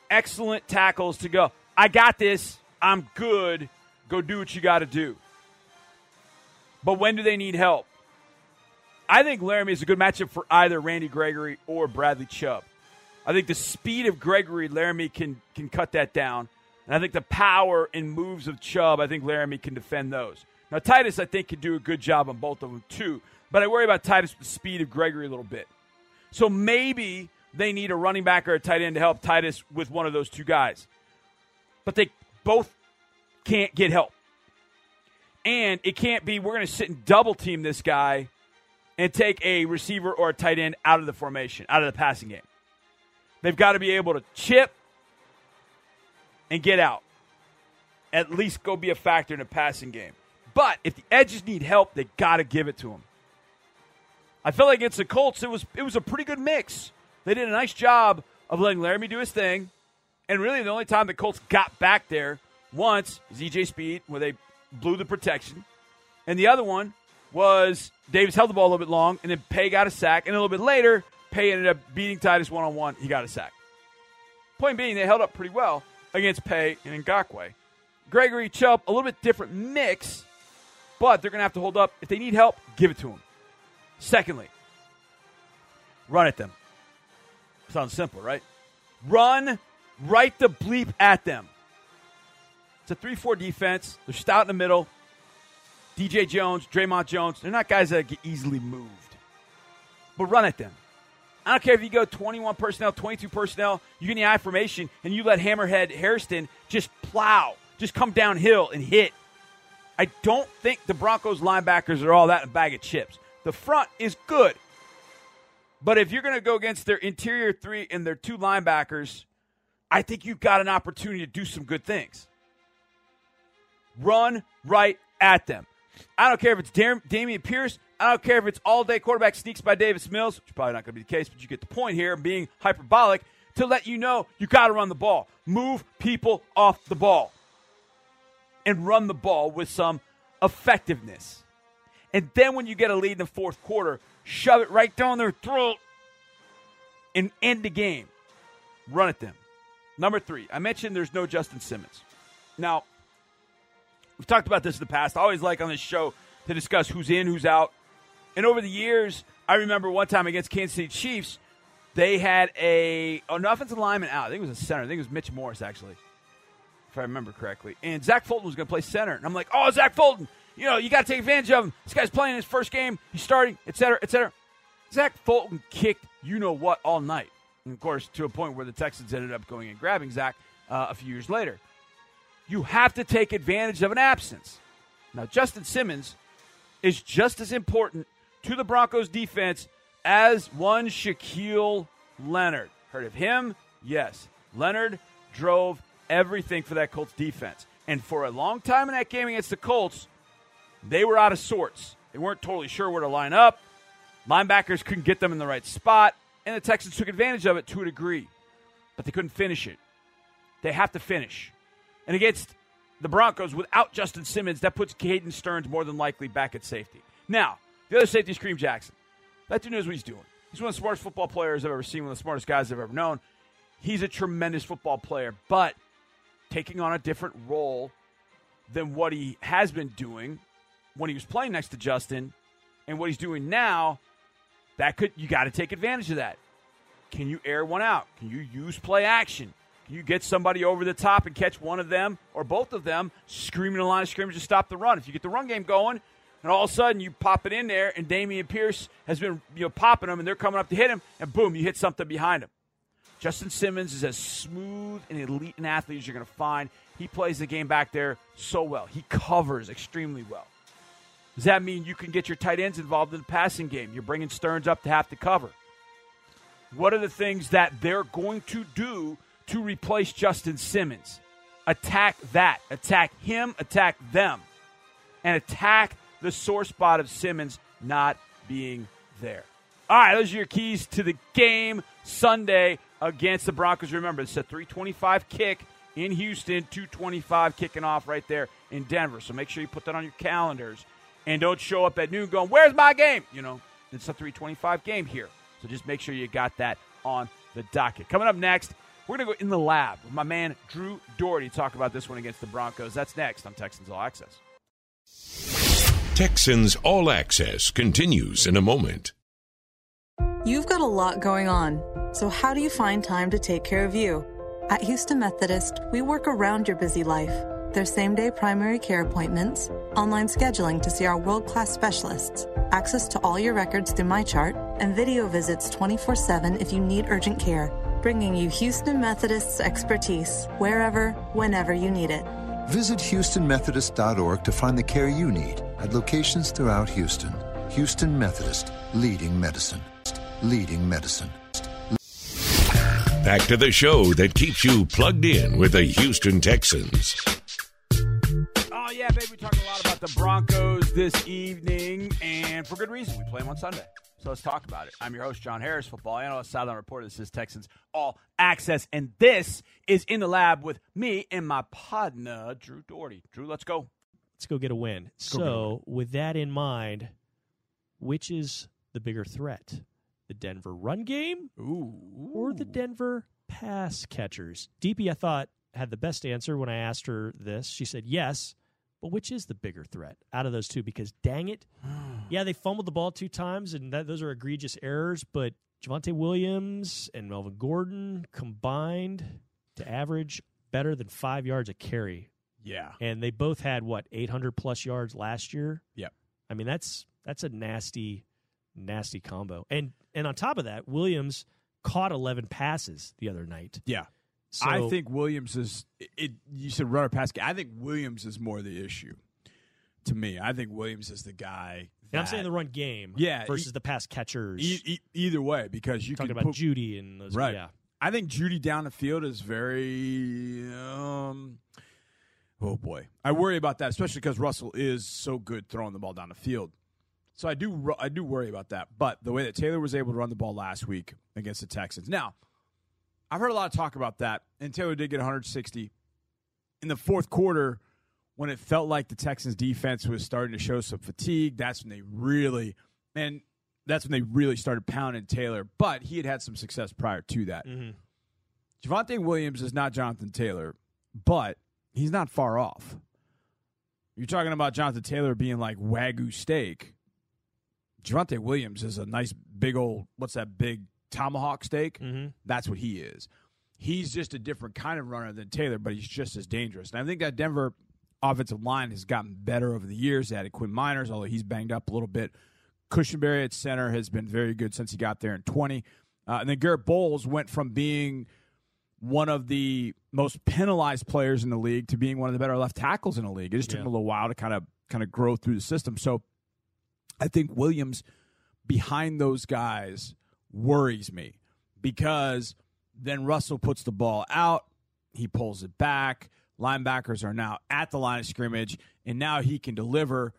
excellent tackles to go, I got this, I'm good, go do what you got to do. But when do they need help? I think Laramie is a good matchup for either Randy Gregory or Bradley Chubb. I think the speed of Gregory, Laramie can can cut that down. And I think the power and moves of Chubb, I think Laramie can defend those. Now, Titus, I think, can do a good job on both of them, too. But I worry about Titus with the speed of Gregory a little bit. So maybe they need a running back or a tight end to help Titus with one of those two guys. But they both can't get help. And it can't be we're going to sit and double-team this guy and take a receiver or a tight end out of the formation, out of the passing game. They've got to be able to chip and get out. At least go be a factor in the passing game. But if the edges need help, they got to give it to them. I feel like against the Colts, it was it was a pretty good mix. They did a nice job of letting Laramie do his thing. And really, the only time the Colts got back there once was E J Speed, where they blew the protection. And the other one was Davis held the ball a little bit long, and then Pay got a sack. And a little bit later, Pay ended up beating Titus one-on-one. He got a sack. Point being, they held up pretty well against Pay and Ngakoue. Gregory, Chubb, a little bit different mix, but they're going to have to hold up. If they need help, give it to them. Secondly, run at them. Sounds simple, right? Run right the bleep at them. It's a three four defense. They're stout in the middle. D J Jones, Draymond Jones, they're not guys that get easily moved. But run at them. I don't care if you go twenty-one personnel, twenty-two personnel, you get in the I formation, and you let Hammerhead Hairston just plow, just come downhill and hit. I don't think the Broncos linebackers are all that in a bag of chips. The front is good. But if you're going to go against their interior three and their two linebackers, I think you've got an opportunity to do some good things. Run right at them. I don't care if it's Dam- Damian Pierce. I don't care if it's all-day quarterback sneaks by Davis Mills, which is probably not going to be the case, but you get the point here, being hyperbolic, to let you know you got to run the ball. Move people off the ball and run the ball with some effectiveness. And then when you get a lead in the fourth quarter, shove it right down their throat and end the game. Run at them. Number three, I mentioned there's no Justin Simmons. Now, we've talked about this in the past. I always like on this show to discuss who's in, who's out. And over the years, I remember one time against Kansas City Chiefs, they had a an offensive lineman out. I think it was a center. I think it was Mitch Morse, actually, if I remember correctly. And Zach Fulton was going to play center. And I'm like, oh, Zach Fulton, you know, you got to take advantage of him. This guy's playing his first game. He's starting, et cetera, et cetera. Zach Fulton kicked you-know-what all night. And, of course, to a point where the Texans ended up going and grabbing Zach uh, a few years later. You have to take advantage of an absence. Now, Justin Simmons is just as important to the Broncos defense as one Shaquille Leonard. Heard of him? Yes. Leonard drove everything for that Colts defense. And for a long time in that game against the Colts, they were out of sorts. They weren't totally sure where to line up. Linebackers couldn't get them in the right spot. And the Texans took advantage of it to a degree. But they couldn't finish it. They have to finish. And against the Broncos, without Justin Simmons, that puts Caden Stearns more than likely back at safety. Now, the other safety is Kareem Jackson. That dude knows what he's doing. He's one of the smartest football players I've ever seen, one of the smartest guys I've ever known. He's a tremendous football player, but taking on a different role than what he has been doing when he was playing next to Justin and what he's doing now, that could you got to take advantage of that. Can you air one out? Can you use play action? Can you get somebody over the top and catch one of them or both of them screaming a line of scrimmage to stop the run? If you get the run game going, and all of a sudden you pop it in there, and Damian Pierce has been you know popping them, and they're coming up to hit him, and boom, you hit something behind him. Justin Simmons is as smooth and elite an athlete as you're going to find. He plays the game back there so well. He covers extremely well. Does that mean you can get your tight ends involved in the passing game? You're bringing Stearns up to have to cover. What are the things that they're going to do to replace Justin Simmons? Attack that. Attack him. Attack them. And attack the sore spot of Simmons not being there. All right, those are your keys to the game Sunday against the Broncos. Remember, it's a three twenty-five kick in Houston, two twenty-five kicking off right there in Denver. So make sure you put that on your calendars and don't show up at noon going, where's my game? You know, it's a three twenty-five game here. So just make sure you got that on the docket. Coming up next, we're going to go in the lab with my man Drew Doherty to talk about this one against the Broncos. That's next on Texans All Access. Texans All Access continues in a moment. You've got a lot going on, so how do you find time to take care of you? At Houston Methodist, we work around your busy life. Their same-day primary care appointments, online scheduling to see our world-class specialists, access to all your records through MyChart, and video visits twenty-four seven if you need urgent care, bringing you Houston Methodist's expertise wherever, whenever you need it. Visit Houston Methodist dot org to find the care you need at locations throughout Houston. Houston Methodist, leading medicine. Leading medicine. Back to the show that keeps you plugged in with the Houston Texans. Oh, yeah, baby. We talked a lot about the Broncos this evening, and for good reason. We play them on Sunday. So let's talk about it. I'm your host, John Harris, football analyst, sideline reporter. This is Texans All Access, and this is In the Lab with me and my partner, Drew Doherty. Drew, let's go. Let's go get a win. So, a win. With that in mind, which is the bigger threat? The Denver run game Ooh. or the Denver pass catchers? D P, I thought, had the best answer when I asked her this. She said yes, but which is the bigger threat out of those two? Because dang it, yeah, they fumbled the ball two times, and that, those are egregious errors, but Javonte Williams and Melvin Gordon combined to average better than five yards a carry. Yeah. And they both had, what, eight hundred plus yards last year? Yep. I mean, that's that's a nasty, nasty combo. And and on top of that, Williams caught eleven passes the other night. Yeah. So, I think Williams is – it. You said runner pass. I think Williams is more the issue to me. I think Williams is the guy that, and I'm saying the run game yeah, versus e- the pass catchers. E- e- either way, because you talking can – talking about put, Jeudy and those – Right. Yeah. I think Jeudy down the field is very um, – oh, boy. I worry about that, especially because Russell is so good throwing the ball down the field. So I do I do worry about that. But the way that Taylor was able to run the ball last week against the Texans. Now, I've heard a lot of talk about that, and Taylor did get one hundred sixty. In the fourth quarter, when it felt like the Texans' defense was starting to show some fatigue, that's when they really – and that's when they really started pounding Taylor. But he had had some success prior to that. Mm-hmm. Javonte Williams is not Jonathan Taylor, but he's not far off. You're talking about Jonathan Taylor being like Wagyu steak. Javonte Williams is a nice big old, what's that big tomahawk steak? Mm-hmm. That's what he is. He's just a different kind of runner than Taylor, but he's just as dangerous. And I think that Denver offensive line has gotten better over the years. They added Quinn Meinerz, although he's banged up a little bit. Cushenberry at center has been very good since he got there in twenty. Uh, and then Garrett Bowles went from being one of the most penalized players in the league to being one of the better left tackles in the league. It just yeah. took him a little while to kind of kind of grow through the system. So I think Williams behind those guys worries me because then Russell puts the ball out, he pulls it back, linebackers are now at the line of scrimmage, and now he can deliver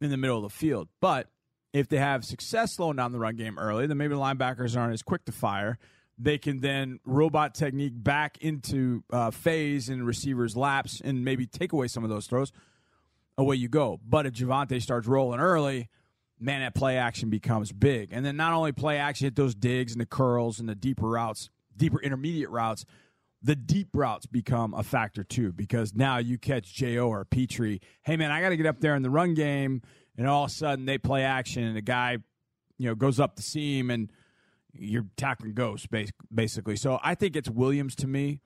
in the middle of the field. But if they have success slowing down the run game early, then maybe the linebackers aren't as quick to fire. They can then robot technique back into uh, phase and receivers' laps and maybe take away some of those throws. Away you go. But if Javonte starts rolling early, man, that play action becomes big. And then not only play action, hit those digs and the curls and the deeper routes, deeper intermediate routes, the deep routes become a factor too, because now you catch J O or Petrie. Hey, man, I got to get up there in the run game. And all of a sudden, they play action, and the guy, you know, goes up the seam, and you're tackling ghosts, basically. So I think it's Williams to me.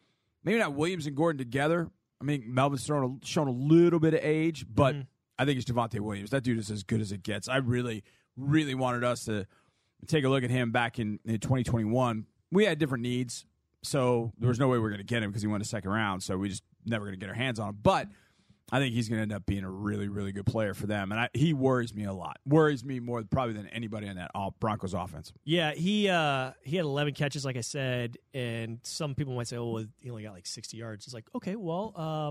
Maybe not Williams and Gordon together. I mean, Melvin's thrown a, shown a little bit of age, but mm-hmm. I think it's Javonte Williams. That dude is as good as it gets. I really, really wanted us to take a look at him back in, in twenty twenty-one. We had different needs, so there was no way we were going to get him because he went a second round, so we just never going to get our hands on him. But I think he's going to end up being a really, really good player for them. And I, he worries me a lot. Worries me more probably than anybody in that all Broncos offense. Yeah, he uh, he had eleven catches, like I said, and some people might say, oh, well, he only got like sixty yards. It's like, okay, well, uh,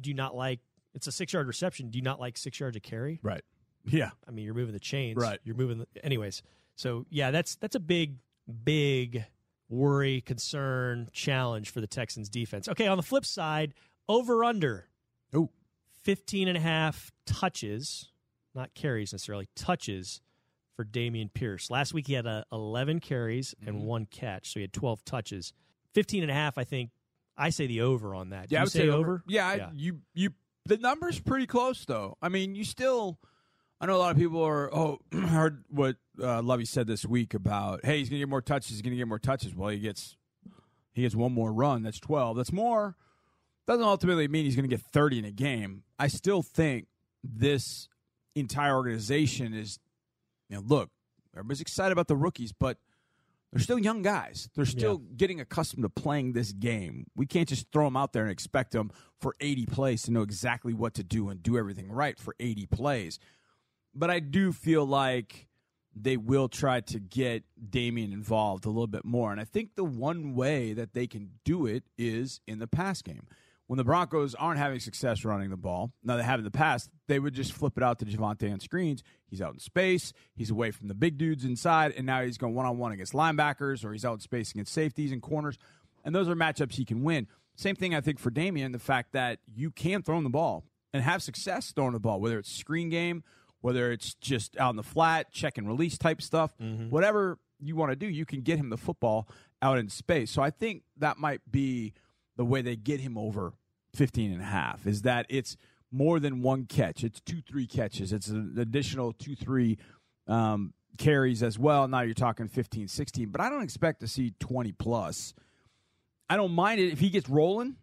do you not like – it's a six-yard reception. Do you not like six yards of carry? Right. Yeah. I mean, you're moving the chains. Right. You're moving – anyways. So, yeah, that's that's a big, big worry, concern, challenge for the Texans defense. Okay, on the flip side, over-under. Ooh. fifteen and a half touches, not carries necessarily, touches for Damian Pierce. Last week he had uh, eleven carries and mm-hmm. one catch, so he had twelve touches. fifteen and a half, I think, I say the over on that. Do yeah, you I would say, say over? over. Yeah, yeah. I, you you the number's pretty close, though. I mean, you still, I know a lot of people are, oh, heard what uh, Lovie said this week about, hey, he's going to get more touches, he's going to get more touches. Well, he gets he gets one more run, that's twelve. That's more. Doesn't ultimately mean he's going to get thirty in a game. I still think this entire organization is, you know, look, everybody's excited about the rookies, but they're still young guys. They're still yeah. getting accustomed to playing this game. We can't just throw them out there and expect them for eighty plays to know exactly what to do and do everything right for eighty plays. But I do feel like they will try to get Damian involved a little bit more. And I think the one way that they can do it is in the pass game. When the Broncos aren't having success running the ball, now they have in the past, they would just flip it out to Javonte on screens. He's out in space. He's away from the big dudes inside, and now he's going one-on-one against linebackers, or he's out in space against safeties and corners. And those are matchups he can win. Same thing, I think, for Damian, the fact that you can throw him the ball and have success throwing the ball, whether it's screen game, whether it's just out in the flat, check and release type stuff, mm-hmm. whatever you want to do, you can get him the football out in space. So I think that might be the way they get him over fifteen and a half, is that it's more than one catch. It's two, three catches. It's an additional two, three um, carries as well. Now you're talking fifteen, sixteen. But I don't expect to see twenty plus. I don't mind it if he gets rolling.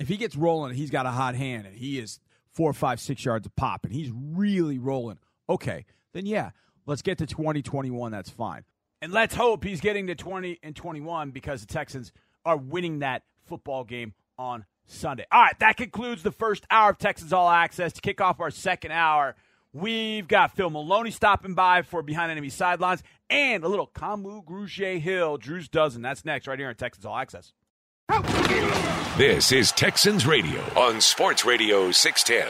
If he gets rolling, he's got a hot hand, and he is four, five, six yards a pop, and he's really rolling. Okay, then yeah, let's get to twenty, twenty-one. That's fine. And let's hope he's getting to twenty and twenty-one, because the Texans are winning that football game on Sunday. All right, that concludes the first hour of Texans All Access. To kick off our second hour, we've got Phil Maloney stopping by for Behind Enemy Sidelines and a little Kamu Grugier-Hill, Drew's Dozen. That's next right here on Texans All Access. This is Texans Radio on Sports Radio six ten.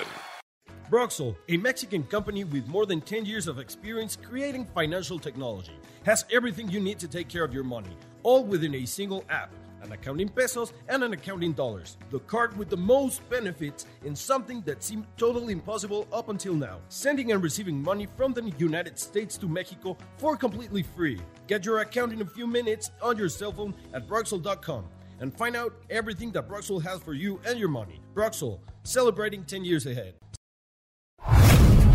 Broxel, a Mexican company with more than ten years of experience creating financial technology, has everything you need to take care of your money, all within a single app. An account in pesos, and an account in dollars. The card with the most benefits in something that seemed totally impossible up until now. Sending and receiving money from the United States to Mexico for completely free. Get your account in a few minutes on your cell phone at Broxel dot com and find out everything that Broxel has for you and your money. Broxel, celebrating ten years ahead.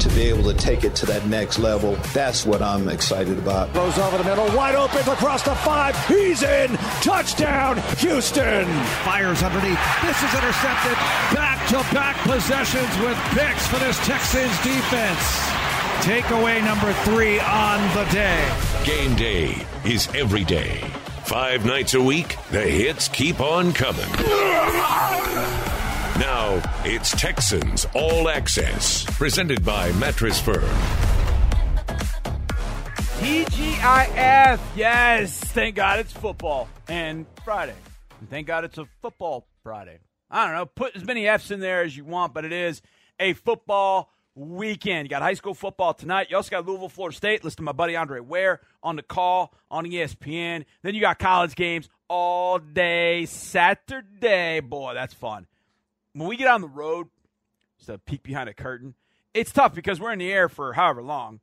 to be able to take it to that next level. That's what I'm excited about. Throws over the middle, wide open, across the five. He's in. Touchdown, Houston. Fires underneath. This is intercepted. Back-to-back possessions with picks for this Texans defense. Takeaway number three on the day. Game day is every day. Five nights a week, the hits keep on coming. Now, it's Texans All Access, presented by Mattress Firm. T G I F, yes, thank God it's football and Friday. And thank God it's a football Friday. I don't know, put as many F's in there as you want, but it is a football weekend. You got high school football tonight. You also got Louisville, Florida State. Listen to my buddy Andre Ware on the call on E S P N. Then you got college games all day Saturday. Boy, that's fun. When we get on the road, just a peek behind a curtain, it's tough because we're in the air for however long.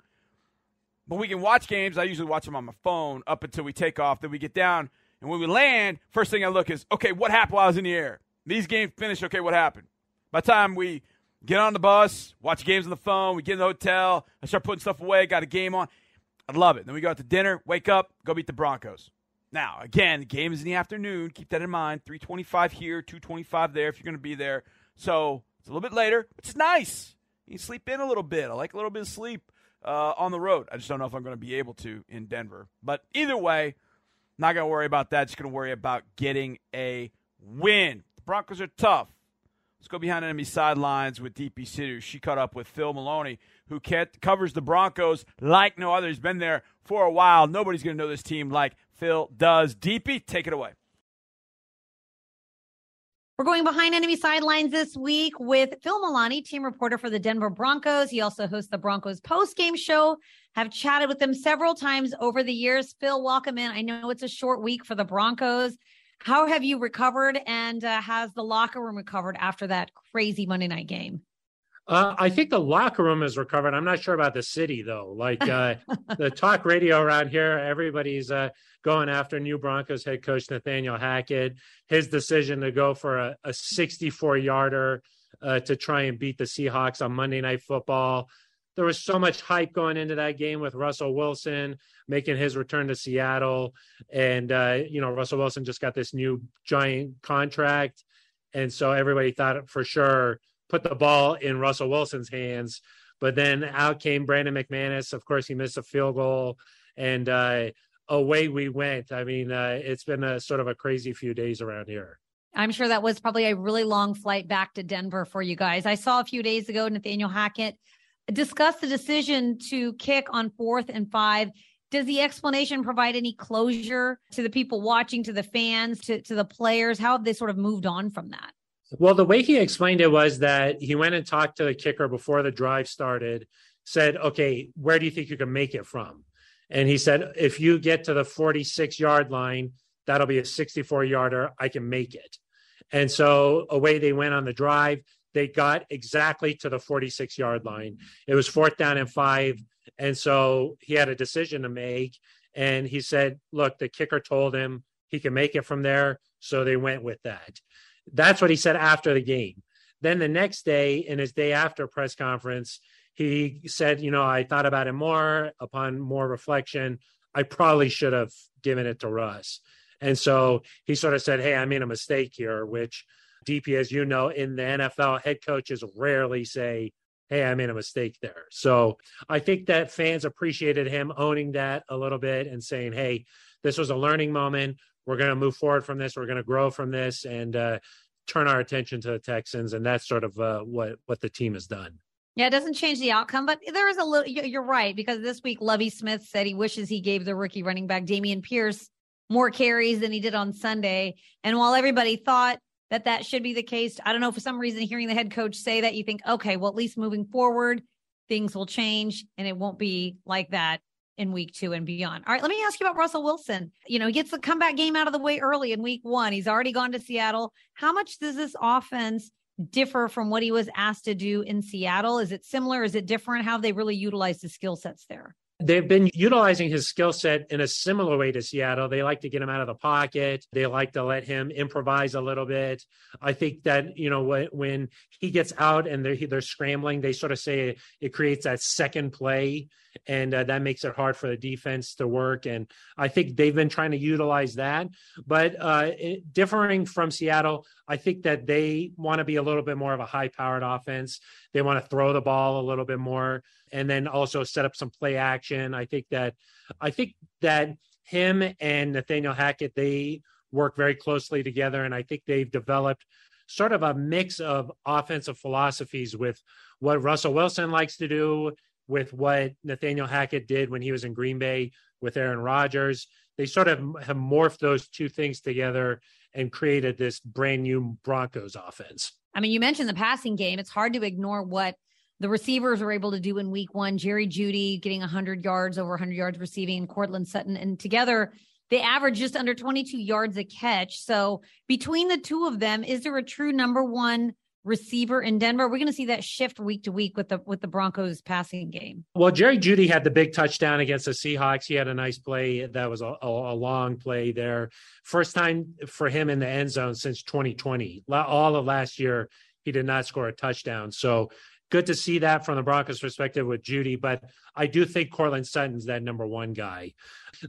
But we can watch games. I usually watch them on my phone up until we take off. Then we get down, and when we land, first thing I look is, okay, what happened while I was in the air? These games finish, okay, what happened? By the time we get on the bus, watch games on the phone, we get in the hotel, I start putting stuff away, got a game on. I love it. Then we go out to dinner, wake up, go beat the Broncos. Now, again, the game is in the afternoon. Keep that in mind. three twenty-five here, two twenty-five there if you're going to be there. So it's a little bit later, which is nice. You can sleep in a little bit. I like a little bit of sleep. Uh, on the road. I just don't know if I'm going to be able to in Denver. But either way, not going to worry about that. Just going to worry about getting a win. The Broncos are tough. Let's go behind enemy sidelines with D P Sidhu. She caught up with Phil Maloney, who kept, covers the Broncos like no other. He's been there for a while. Nobody's going to know this team like Phil does. D P, take it away. We're going behind enemy sidelines this week with Phil Maloney, team reporter for the Denver Broncos. He also hosts the Broncos postgame show. Have chatted with them several times over the years. Phil, welcome in. I know it's a short week for the Broncos. How have you recovered, and uh, has the locker room recovered after that crazy Monday night game? Uh, I think the locker room has recovered. I'm not sure about the city, though. Like uh, the talk radio around here, everybody's uh, going after new Broncos head coach Nathaniel Hackett, his decision to go for a, a sixty-four yarder uh, to try and beat the Seahawks on Monday Night Football. There was so much hype going into that game with Russell Wilson making his return to Seattle. And, uh, you know, Russell Wilson just got this new giant contract. And so everybody thought for sure put the ball in Russell Wilson's hands, but then out came Brandon McManus. Of course, he missed a field goal, and uh, away we went. I mean, uh, it's been a sort of a crazy few days around here. I'm sure that was probably a really long flight back to Denver for you guys. I saw a few days ago, Nathaniel Hackett discussed the decision to kick on fourth and five. Does the explanation provide any closure to the people watching, to the fans, to, to the players? How have they sort of moved on from that? Well, the way he explained it was that he went and talked to the kicker before the drive started, said, okay, where do you think you can make it from? And he said, if you get to the forty-six yard line, that'll be a sixty-four yarder. I can make it. And so away they went on the drive. They got exactly to the forty-six yard line. It was fourth down and five. And so he had a decision to make. And he said, look, the kicker told him he can make it from there. So they went with that. That's what he said after the game. Then the next day, in his day after press conference, he said, you know, I thought about it more. Upon more reflection, I probably should have given it to Russ. And so he sort of said, hey, I made a mistake here, which D P, as you know, in the N F L, head coaches rarely say, hey, I made a mistake there. So I think that fans appreciated him owning that a little bit and saying, hey, this was a learning moment. We're going to move forward from this. We're going to grow from this and uh, turn our attention to the Texans. And that's sort of uh, what, what the team has done. Yeah, it doesn't change the outcome, but there is a little, you're right, because this week, Lovie Smith said he wishes he gave the rookie running back Damian Pierce more carries than he did on Sunday. And while everybody thought that that should be the case, I don't know, for some reason, hearing the head coach say that, you think, okay, well, at least moving forward, things will change and it won't be like that in week two and beyond. All right, let me ask you about Russell Wilson. You know, he gets the comeback game out of the way early in week one. He's already gone to Seattle. How much does this offense differ from what he was asked to do in Seattle? Is it similar? Is it different? How have they really utilized the skill sets there? They've been utilizing his skill set in a similar way to Seattle. They like to get him out of the pocket. They like to let him improvise a little bit. I think that, you know, when he gets out and they're, they're scrambling, they sort of say it creates that second play, and uh, that makes it hard for the defense to work. And I think they've been trying to utilize that. But uh, it, differing from Seattle, I think that they want to be a little bit more of a high-powered offense. They want to throw the ball a little bit more and then also set up some play action. I think that I think that him and Nathaniel Hackett, they work very closely together, and I think they've developed sort of a mix of offensive philosophies with what Russell Wilson likes to do, with what Nathaniel Hackett did when he was in Green Bay with Aaron Rodgers. They sort of have morphed those two things together and created this brand new Broncos offense. I mean, you mentioned the passing game. It's hard to ignore what the receivers were able to do in week one. Jerry Jeudy getting one hundred yards, over one hundred yards receiving, and Courtland Sutton. And together, they averaged just under twenty-two yards a catch. So between the two of them, is there a true number one receiver in Denver? We're going to see that shift week to week with the with the Broncos passing game. Well, Jerry Jeudy had the big touchdown against the Seahawks. He had a nice play. That was a, a long play there. First time for him in the end zone since twenty twenty. All of last year, he did not score a touchdown. So good to see that from the Broncos' perspective with Jeudy. But I do think Courtland Sutton's that number one guy.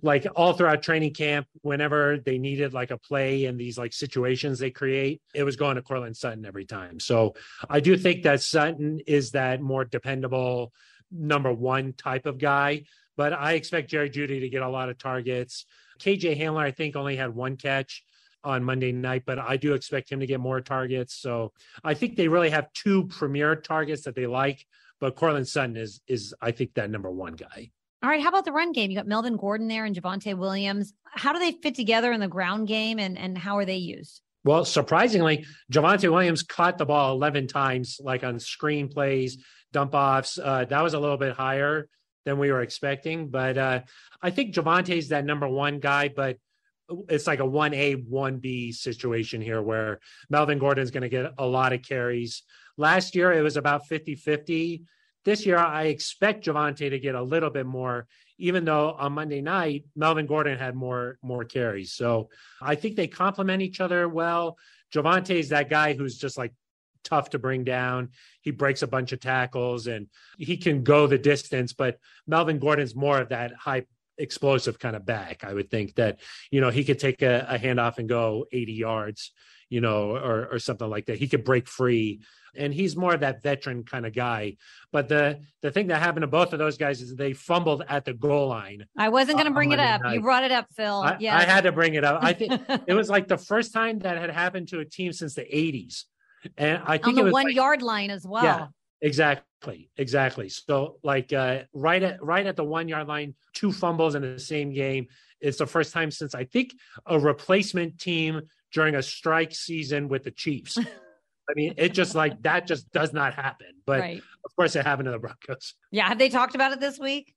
Like all throughout training camp, whenever they needed like a play and these like situations they create, it was going to Courtland Sutton every time. So I do think that Sutton is that more dependable number one type of guy. But I expect Jerry Jeudy to get a lot of targets. K J Hamler, I think, only had one catch on Monday night, but I do expect him to get more targets. So I think they really have two premier targets that they like, but Courtland Sutton is, is I think, that number one guy. All right. How about the run game? You got Melvin Gordon there and Javonte Williams. How do they fit together in the ground game, and, and how are they used? Well, surprisingly, Javonte Williams caught the ball eleven times, like on screen plays, dump offs. Uh, that was a little bit higher than we were expecting, but uh, I think Javonte's that number one guy, but it's like a one A, one B situation here where Melvin Gordon's going to get a lot of carries. Last year, it was about fifty-fifty. This year, I expect Javonte to get a little bit more, even though on Monday night, Melvin Gordon had more, more carries. So I think they complement each other well. Javonte is that guy who's just like tough to bring down. He breaks a bunch of tackles and he can go the distance, but Melvin Gordon's more of that high explosive kind of back. I would think that, you know, he could take a, a handoff and go eighty yards, you know, or, or something like that. He could break free, and he's more of that veteran kind of guy. But the, the thing that happened to both of those guys is they fumbled at the goal line. I wasn't going to bring it up. Night. You brought it up, Phil. I, yeah. I had to bring it up. I think it was like the first time that had happened to a team since the eighties. And I think on the it was one like, yard line as well. Yeah. Exactly. Exactly. So like uh, right at, right at the one yard line, two fumbles in the same game. It's the first time since I think a replacement team during a strike season with the Chiefs. I mean, it just like, that just does not happen, but right. Of course it happened to the Broncos. Yeah. Have they talked about it this week?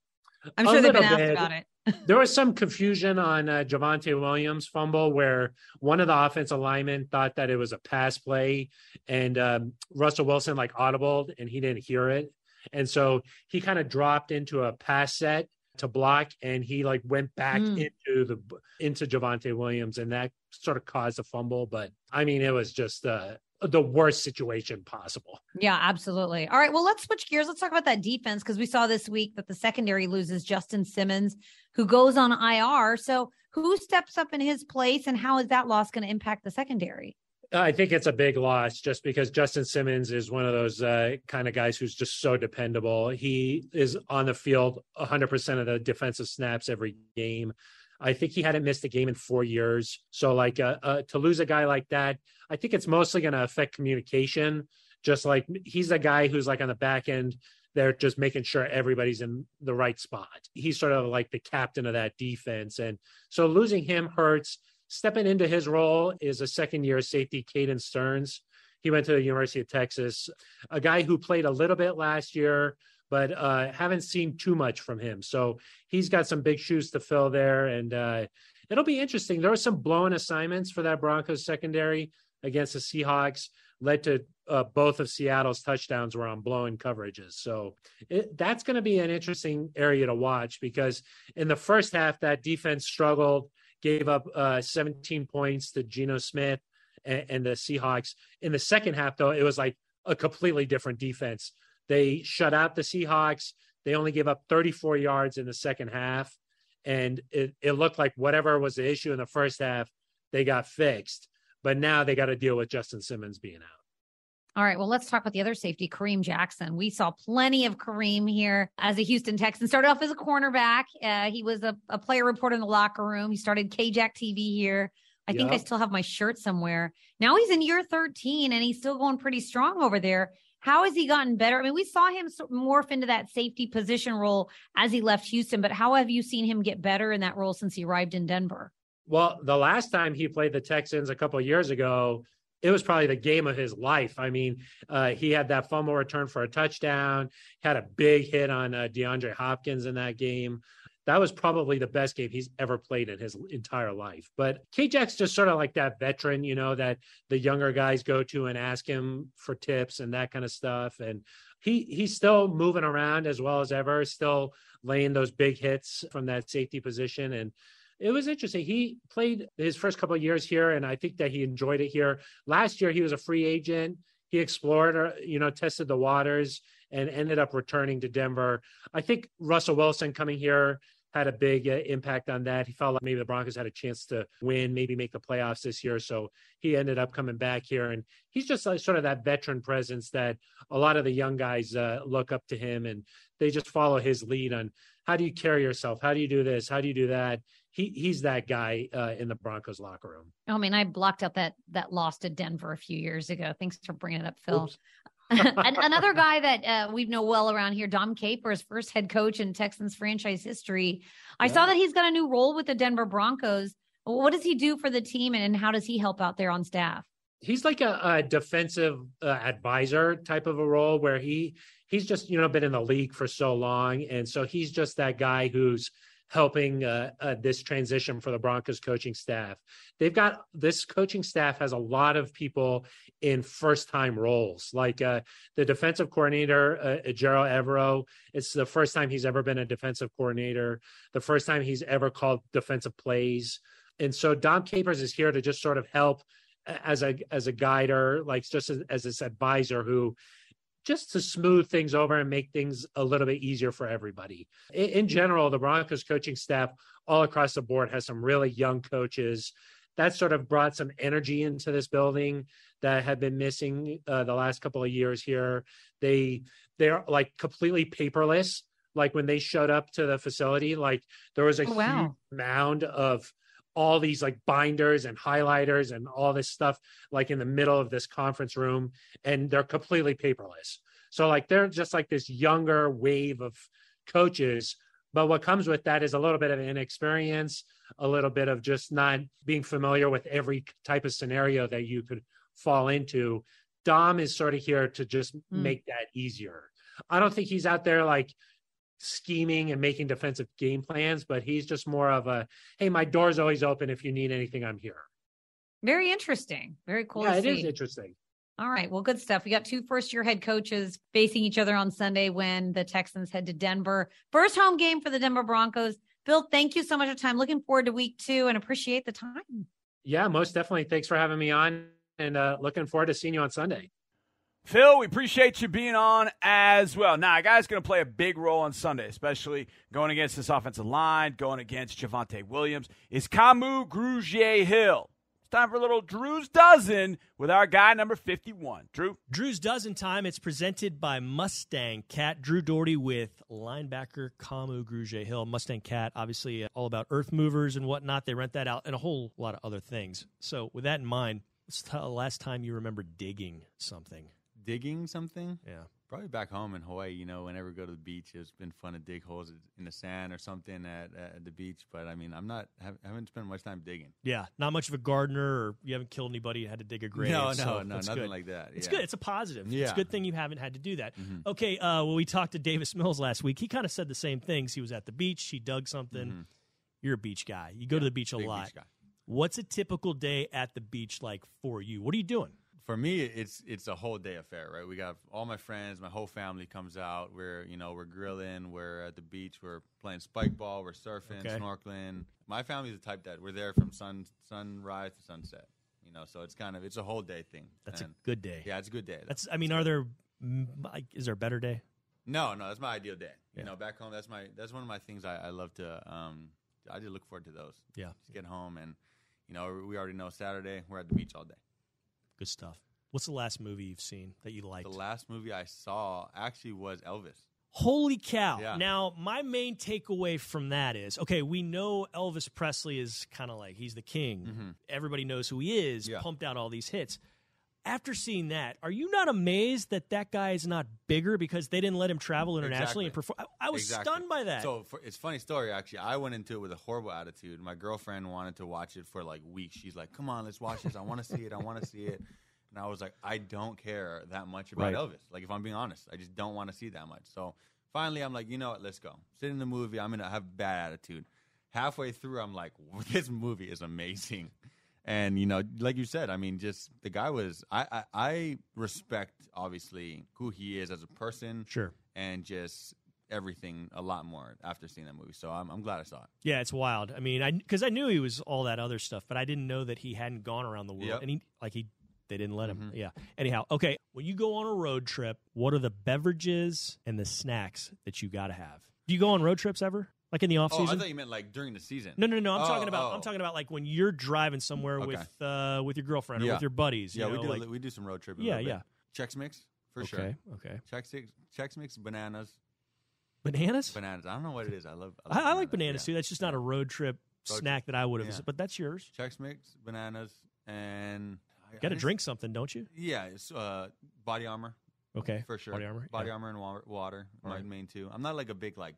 I'm sure they've been asked bit. about it. There was some confusion on uh, Javonte Williams' fumble where one of the offensive linemen thought that it was a pass play, and um, Russell Wilson like audibled and he didn't hear it. And so he kind of dropped into a pass set to block, and he like went back mm. into the, into Javonte Williams, and that sort of caused a fumble. But I mean, it was just uh, the worst situation possible. Yeah, absolutely. All right. Well, let's switch gears. Let's talk about that defense, because we saw this week that the secondary loses Justin Simmons, who goes on I R. So who steps up in his place, and how is that loss going to impact the secondary? I think it's a big loss, just because Justin Simmons is one of those uh, kind of guys who's just so dependable. He is on the field one hundred percent of the defensive snaps every game. I think he hadn't missed a game in four years. So like uh, uh, to lose a guy like that, I think it's mostly going to affect communication. Just like he's a guy who's like on the back end, they're just making sure everybody's in the right spot. He's sort of like the captain of that defense. And so losing him hurts. Stepping into his role is a second year safety, Caden Stearns. He went to the University of Texas, a guy who played a little bit last year, but uh, haven't seen too much from him. So he's got some big shoes to fill there. And uh, it'll be interesting. There are some blown assignments for that Broncos secondary. against the Seahawks led to uh, both of Seattle's touchdowns were on blown coverages. So it, that's going to be an interesting area to watch, because in the first half, that defense struggled, gave up uh, seventeen points to Geno Smith and, and the Seahawks. In the second half, though, it was like a completely different defense. They shut out the Seahawks. They only gave up thirty-four yards in the second half. And it, it looked like whatever was the issue in the first half, they got fixed. But now they got to deal with Justin Simmons being out. All right, well, let's talk about the other safety, Kareem Jackson. We saw plenty of Kareem here as a Houston Texan. Started off as a cornerback. Uh, he was a, a player reporter in the locker room. He started K J A C T V here. I yep. think I still have my shirt somewhere. Now he's in year thirteen, and he's still going pretty strong over there. How has he gotten better? I mean, we saw him morph into that safety position role as he left Houston, but how have you seen him get better in that role since he arrived in Denver? Well, the last time he played the Texans a couple of years ago, it was probably the game of his life. I mean, uh, he had that fumble return for a touchdown, had a big hit on uh, DeAndre Hopkins in that game. That was probably the best game he's ever played in his entire life. But K J A C's just sort of like that veteran, you know, that the younger guys go to and ask him for tips and that kind of stuff. And he he's still moving around as well as ever, still laying those big hits from that safety position. And it was interesting. He played his first couple of years here, and I think that he enjoyed it here. Last year, he was a free agent. He explored, or, you know, tested the waters and ended up returning to Denver. I think Russell Wilson coming here had a big uh, impact on that. He felt like maybe the Broncos had a chance to win, maybe make the playoffs this year. So he ended up coming back here, and he's just like sort of that veteran presence that a lot of the young guys uh, look up to him, and they just follow his lead on how do you carry yourself? How do you do this? How do you do that? He he's that guy uh, in the Broncos locker room. I mean, I blocked out that, that loss to Denver a few years ago. Thanks for bringing it up, Phil. Another guy that uh, we know well around here, Dom Capers, first head coach in Texans franchise history. I yeah. saw that he's got a new role with the Denver Broncos. What does he do for the team, and how does he help out there on staff? He's like a, a defensive uh, advisor type of a role where he he's just, you know, been in the league for so long. And so he's just that guy who's helping uh, uh, this transition for the Broncos coaching staff. They've got this coaching staff has a lot of people in first time roles, like uh, the defensive coordinator, uh, Gerald Everett. It's the first time he's ever been a defensive coordinator, the first time he's ever called defensive plays. And so Dom Capers is here to just sort of help as a, as a guider, like just as, as this advisor who just to smooth things over and make things a little bit easier for everybody. In, in general, the Broncos coaching staff all across the board has some really young coaches that sort of brought some energy into this building that had been missing uh, the last couple of years here. They, they're like completely paperless. Like when they showed up to the facility, like there was a oh, wow. huge mound of all these like binders and highlighters and all this stuff, like in the middle of this conference room, and they're completely paperless. So like, they're just like this younger wave of coaches, but what comes with that is a little bit of inexperience, a little bit of just not being familiar with every type of scenario that you could fall into. Dom is sort of here to just mm. make that easier. I don't think he's out there like scheming and making defensive game plans, but he's just more of a, hey, my door's always open. If you need anything, I'm here. Very interesting. Very cool. Yeah, it is interesting. All right. Well, good stuff. We got two first-year head coaches facing each other on Sunday when the Texans head to Denver. First home game for the Denver Broncos. Bill, thank you so much for time. Looking forward to week two and appreciate the time. Yeah, most definitely. Thanks for having me on, and uh, looking forward to seeing you on Sunday. Phil, we appreciate you being on as well. Now, a guy's going to play a big role on Sunday, especially going against this offensive line, going against Javonte Williams, is Kamu Grugier-Hill. It's time for a little Drew's Dozen with our guy number fifty-one. Drew? Drew's Dozen time. It's presented by Mustang Cat. Drew Doherty with linebacker Kamu Grugier-Hill. Mustang Cat, obviously all about earth movers and whatnot. They rent that out and a whole lot of other things. So with that in mind, what's the last time you remember digging something? Digging something? Yeah. Probably back home in Hawaii, you know, whenever we go to the beach, it's been fun to dig holes in the sand or something at, at the beach. But, I mean, I'm not – haven't spent much time digging. Yeah, not much of a gardener, or you haven't killed anybody who had to dig a grave. No, no, so no, nothing good. Like that. Yeah. It's good. It's a positive. Yeah. It's a good thing you haven't had to do that. Mm-hmm. Okay, uh, well, we talked to Davis Mills last week. He kind of said the same things. He was at the beach. He dug something. Mm-hmm. You're a beach guy. You go yeah, to the beach a lot. Beach guy. What's a typical day at the beach like for you? What are you doing? For me, it's it's a whole day affair, right? We got all my friends, my whole family comes out. We're, you know, we're grilling, we're at the beach, we're playing spike ball, we're surfing, okay. snorkeling. My family's the type that we're there from sun sunrise to sunset, you know. So it's kind of it's a whole day thing. That's and a good day. Yeah, it's a good day. That's. I mean, are there like is there a better day? No, no, that's my ideal day. Yeah. You know, back home, that's my that's one of my things I, I love to. Um, I just look forward to those. Yeah, just get home and, you know, we already know Saturday we're at the beach all day. Good stuff. What's the last movie you've seen that you liked? The last movie I saw actually was Elvis. Holy cow. Yeah. Now, my main takeaway from that is, okay, we know Elvis Presley is kind of like, he's the king. Mm-hmm. Everybody knows who he is, yeah. pumped out all these hits. After seeing that, are you not amazed that that guy is not bigger because they didn't let him travel internationally exactly. and perform? I, I was exactly. stunned by that. So for, it's a funny story, actually. I went into it with a horrible attitude. My girlfriend wanted to watch it for like weeks. She's like, come on, let's watch this. I want to see it. I want to see it. And I was like, I don't care that much about right. Elvis. Like, if I'm being honest, I just don't want to see that much. So finally, I'm like, you know what? Let's go. Sit in the movie. I'm going to have a bad attitude. Halfway through, I'm like, this movie is amazing. And, you know, like you said, I mean, just the guy was I, – I, I respect, obviously, who he is as a person. Sure. And just everything a lot more after seeing that movie. So I'm, I'm glad I saw it. Yeah, it's wild. I mean, I because I knew he was all that other stuff, but I didn't know that he hadn't gone around the world. Yep. And he – like he they didn't let him. Mm-hmm. Yeah. Anyhow, okay, when you go on a road trip, what are the beverages and the snacks that you got to have? Do you go on road trips ever? Like in the off season? Oh, I thought you meant like during the season. No, no, no. I'm oh, talking about. Oh. I'm talking about like when you're driving somewhere okay. with uh, with your girlfriend or yeah. with your buddies. You yeah, know, we do. Like, we do some road tripping. Yeah, yeah. Chex Mix for okay, sure. Okay, okay. Chex Mix, Chex Mix, bananas. Bananas. Bananas. I don't know what it is. I love. I, love I, bananas. I like bananas yeah. too. That's just not a road trip road snack trip. That I would have. Yeah. But that's yours. Chex Mix, bananas, and you got to drink something, don't you? Yeah, it's uh, Body Armor. Okay, for sure. Body Armor. Body yeah. Armor and water. water right. My main two. I'm not like a big like.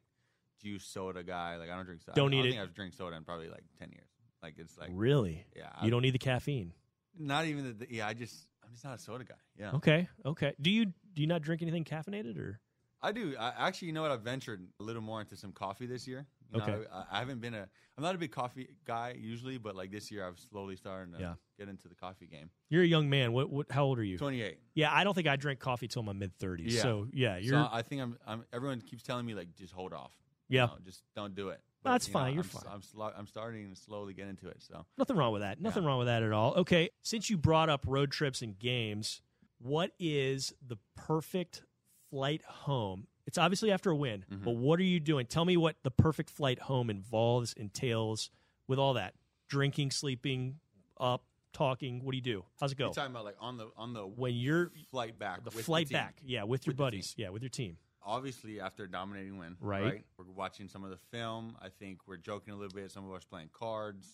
Juice soda guy, like I don't drink soda. Don't I, need I don't it. Think I've drank soda in probably like ten years. Like it's like really, yeah. I'm, you don't need the caffeine. Not even the yeah. I just I'm just not a soda guy. Yeah. Okay. Okay. Do you do you not drink anything caffeinated or? I do. I actually, you know what? I've ventured a little more into some coffee this year. You know, okay. I, I haven't been a. I'm not a big coffee guy usually, but like this year, I've slowly started to yeah. get into the coffee game. You're a young man. What? What? How old are you? twenty-eight. Yeah, I don't think I drink coffee till my mid thirties. Yeah. So yeah, you're. So I think I'm, I'm. Everyone keeps telling me like just hold off. Yeah, no, just don't do it. But, that's you know, fine. You're I'm, fine. I'm, sl- I'm starting to slowly get into it. So nothing wrong with that. Nothing yeah. wrong with that at all. Okay, since you brought up road trips and games, what is the perfect flight home? It's obviously after a win, mm-hmm. but what are you doing? Tell me what the perfect flight home involves, entails, with all that drinking, sleeping, up, talking. What do you do? How's it go? You're talking about like on the on the when you're flight back, the with flight the back, yeah, with your with buddies, yeah, with your team. Obviously, after a dominating win, right. right? We're watching some of the film. I think we're joking a little bit. Some of us playing cards.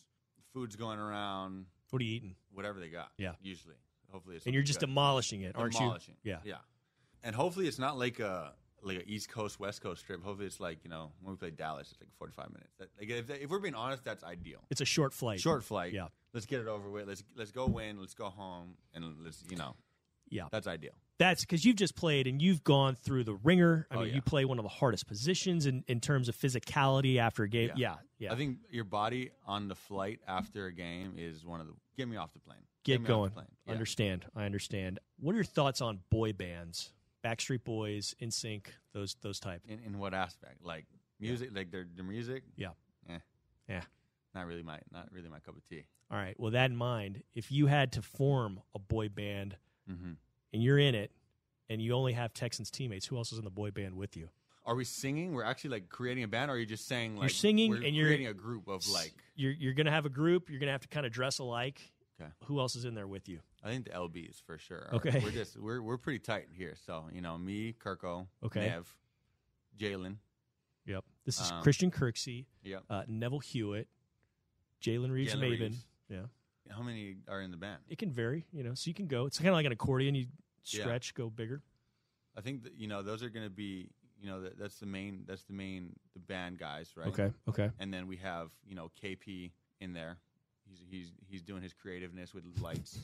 Food's going around. What are you eating? Whatever they got. Yeah. Usually. Hopefully it's And you're just good. demolishing it, aren't demolishing. you? Demolishing. Yeah. Yeah. And hopefully it's not like a like an East Coast, West Coast trip. Hopefully it's like, you know, when we play Dallas, it's like forty-five minutes. That, like if, if we're being honest, that's ideal. It's a short flight. Short flight. Yeah. Let's get it over with. Let's let's go win. Let's go home. And let's, you know. Yeah. That's ideal. That's because you've just played and you've gone through the ringer. I oh, mean, yeah. you play one of the hardest positions in, in terms of physicality after a game. Yeah. yeah, yeah. I think your body on the flight after a game is one of the – get me off the plane. Get, get going. Plane. Yeah. Understand. I understand. What are your thoughts on boy bands, Backstreet Boys, N Sync, those those type? In, in what aspect? Like music? Yeah. Like their, their music? Yeah. Eh. Yeah. Not really my Not really my cup of tea. All right. Well, that in mind, if you had to form a boy band mm-hmm. – and you're in it, and you only have Texans teammates. Who else is in the boy band with you? Are we singing? We're actually like creating a band, or are you just saying like you're singing we're and you're creating a group of like you're you're gonna have a group. You're gonna have to kind of dress alike. Okay. Who else is in there with you? I think the L Bs for sure. Are, okay. We're just we're we're pretty tight here. So you know me, Kirko, okay. Nev, Jalen. Yep. This is um, Christian Kirksey. Yep. Uh, Neville Hewitt, Jalen Reeves-Maybin. Reeves. Yeah. How many are in the band? It can vary, you know, so you can go. It's kind of like an accordion. You stretch, yeah. go bigger. I think, that, you know, those are going to be, you know, that, that's the main, that's the main, the band guys, right? Okay, okay. And then we have, you know, K P in there. He's he's he's doing his creativeness with lights.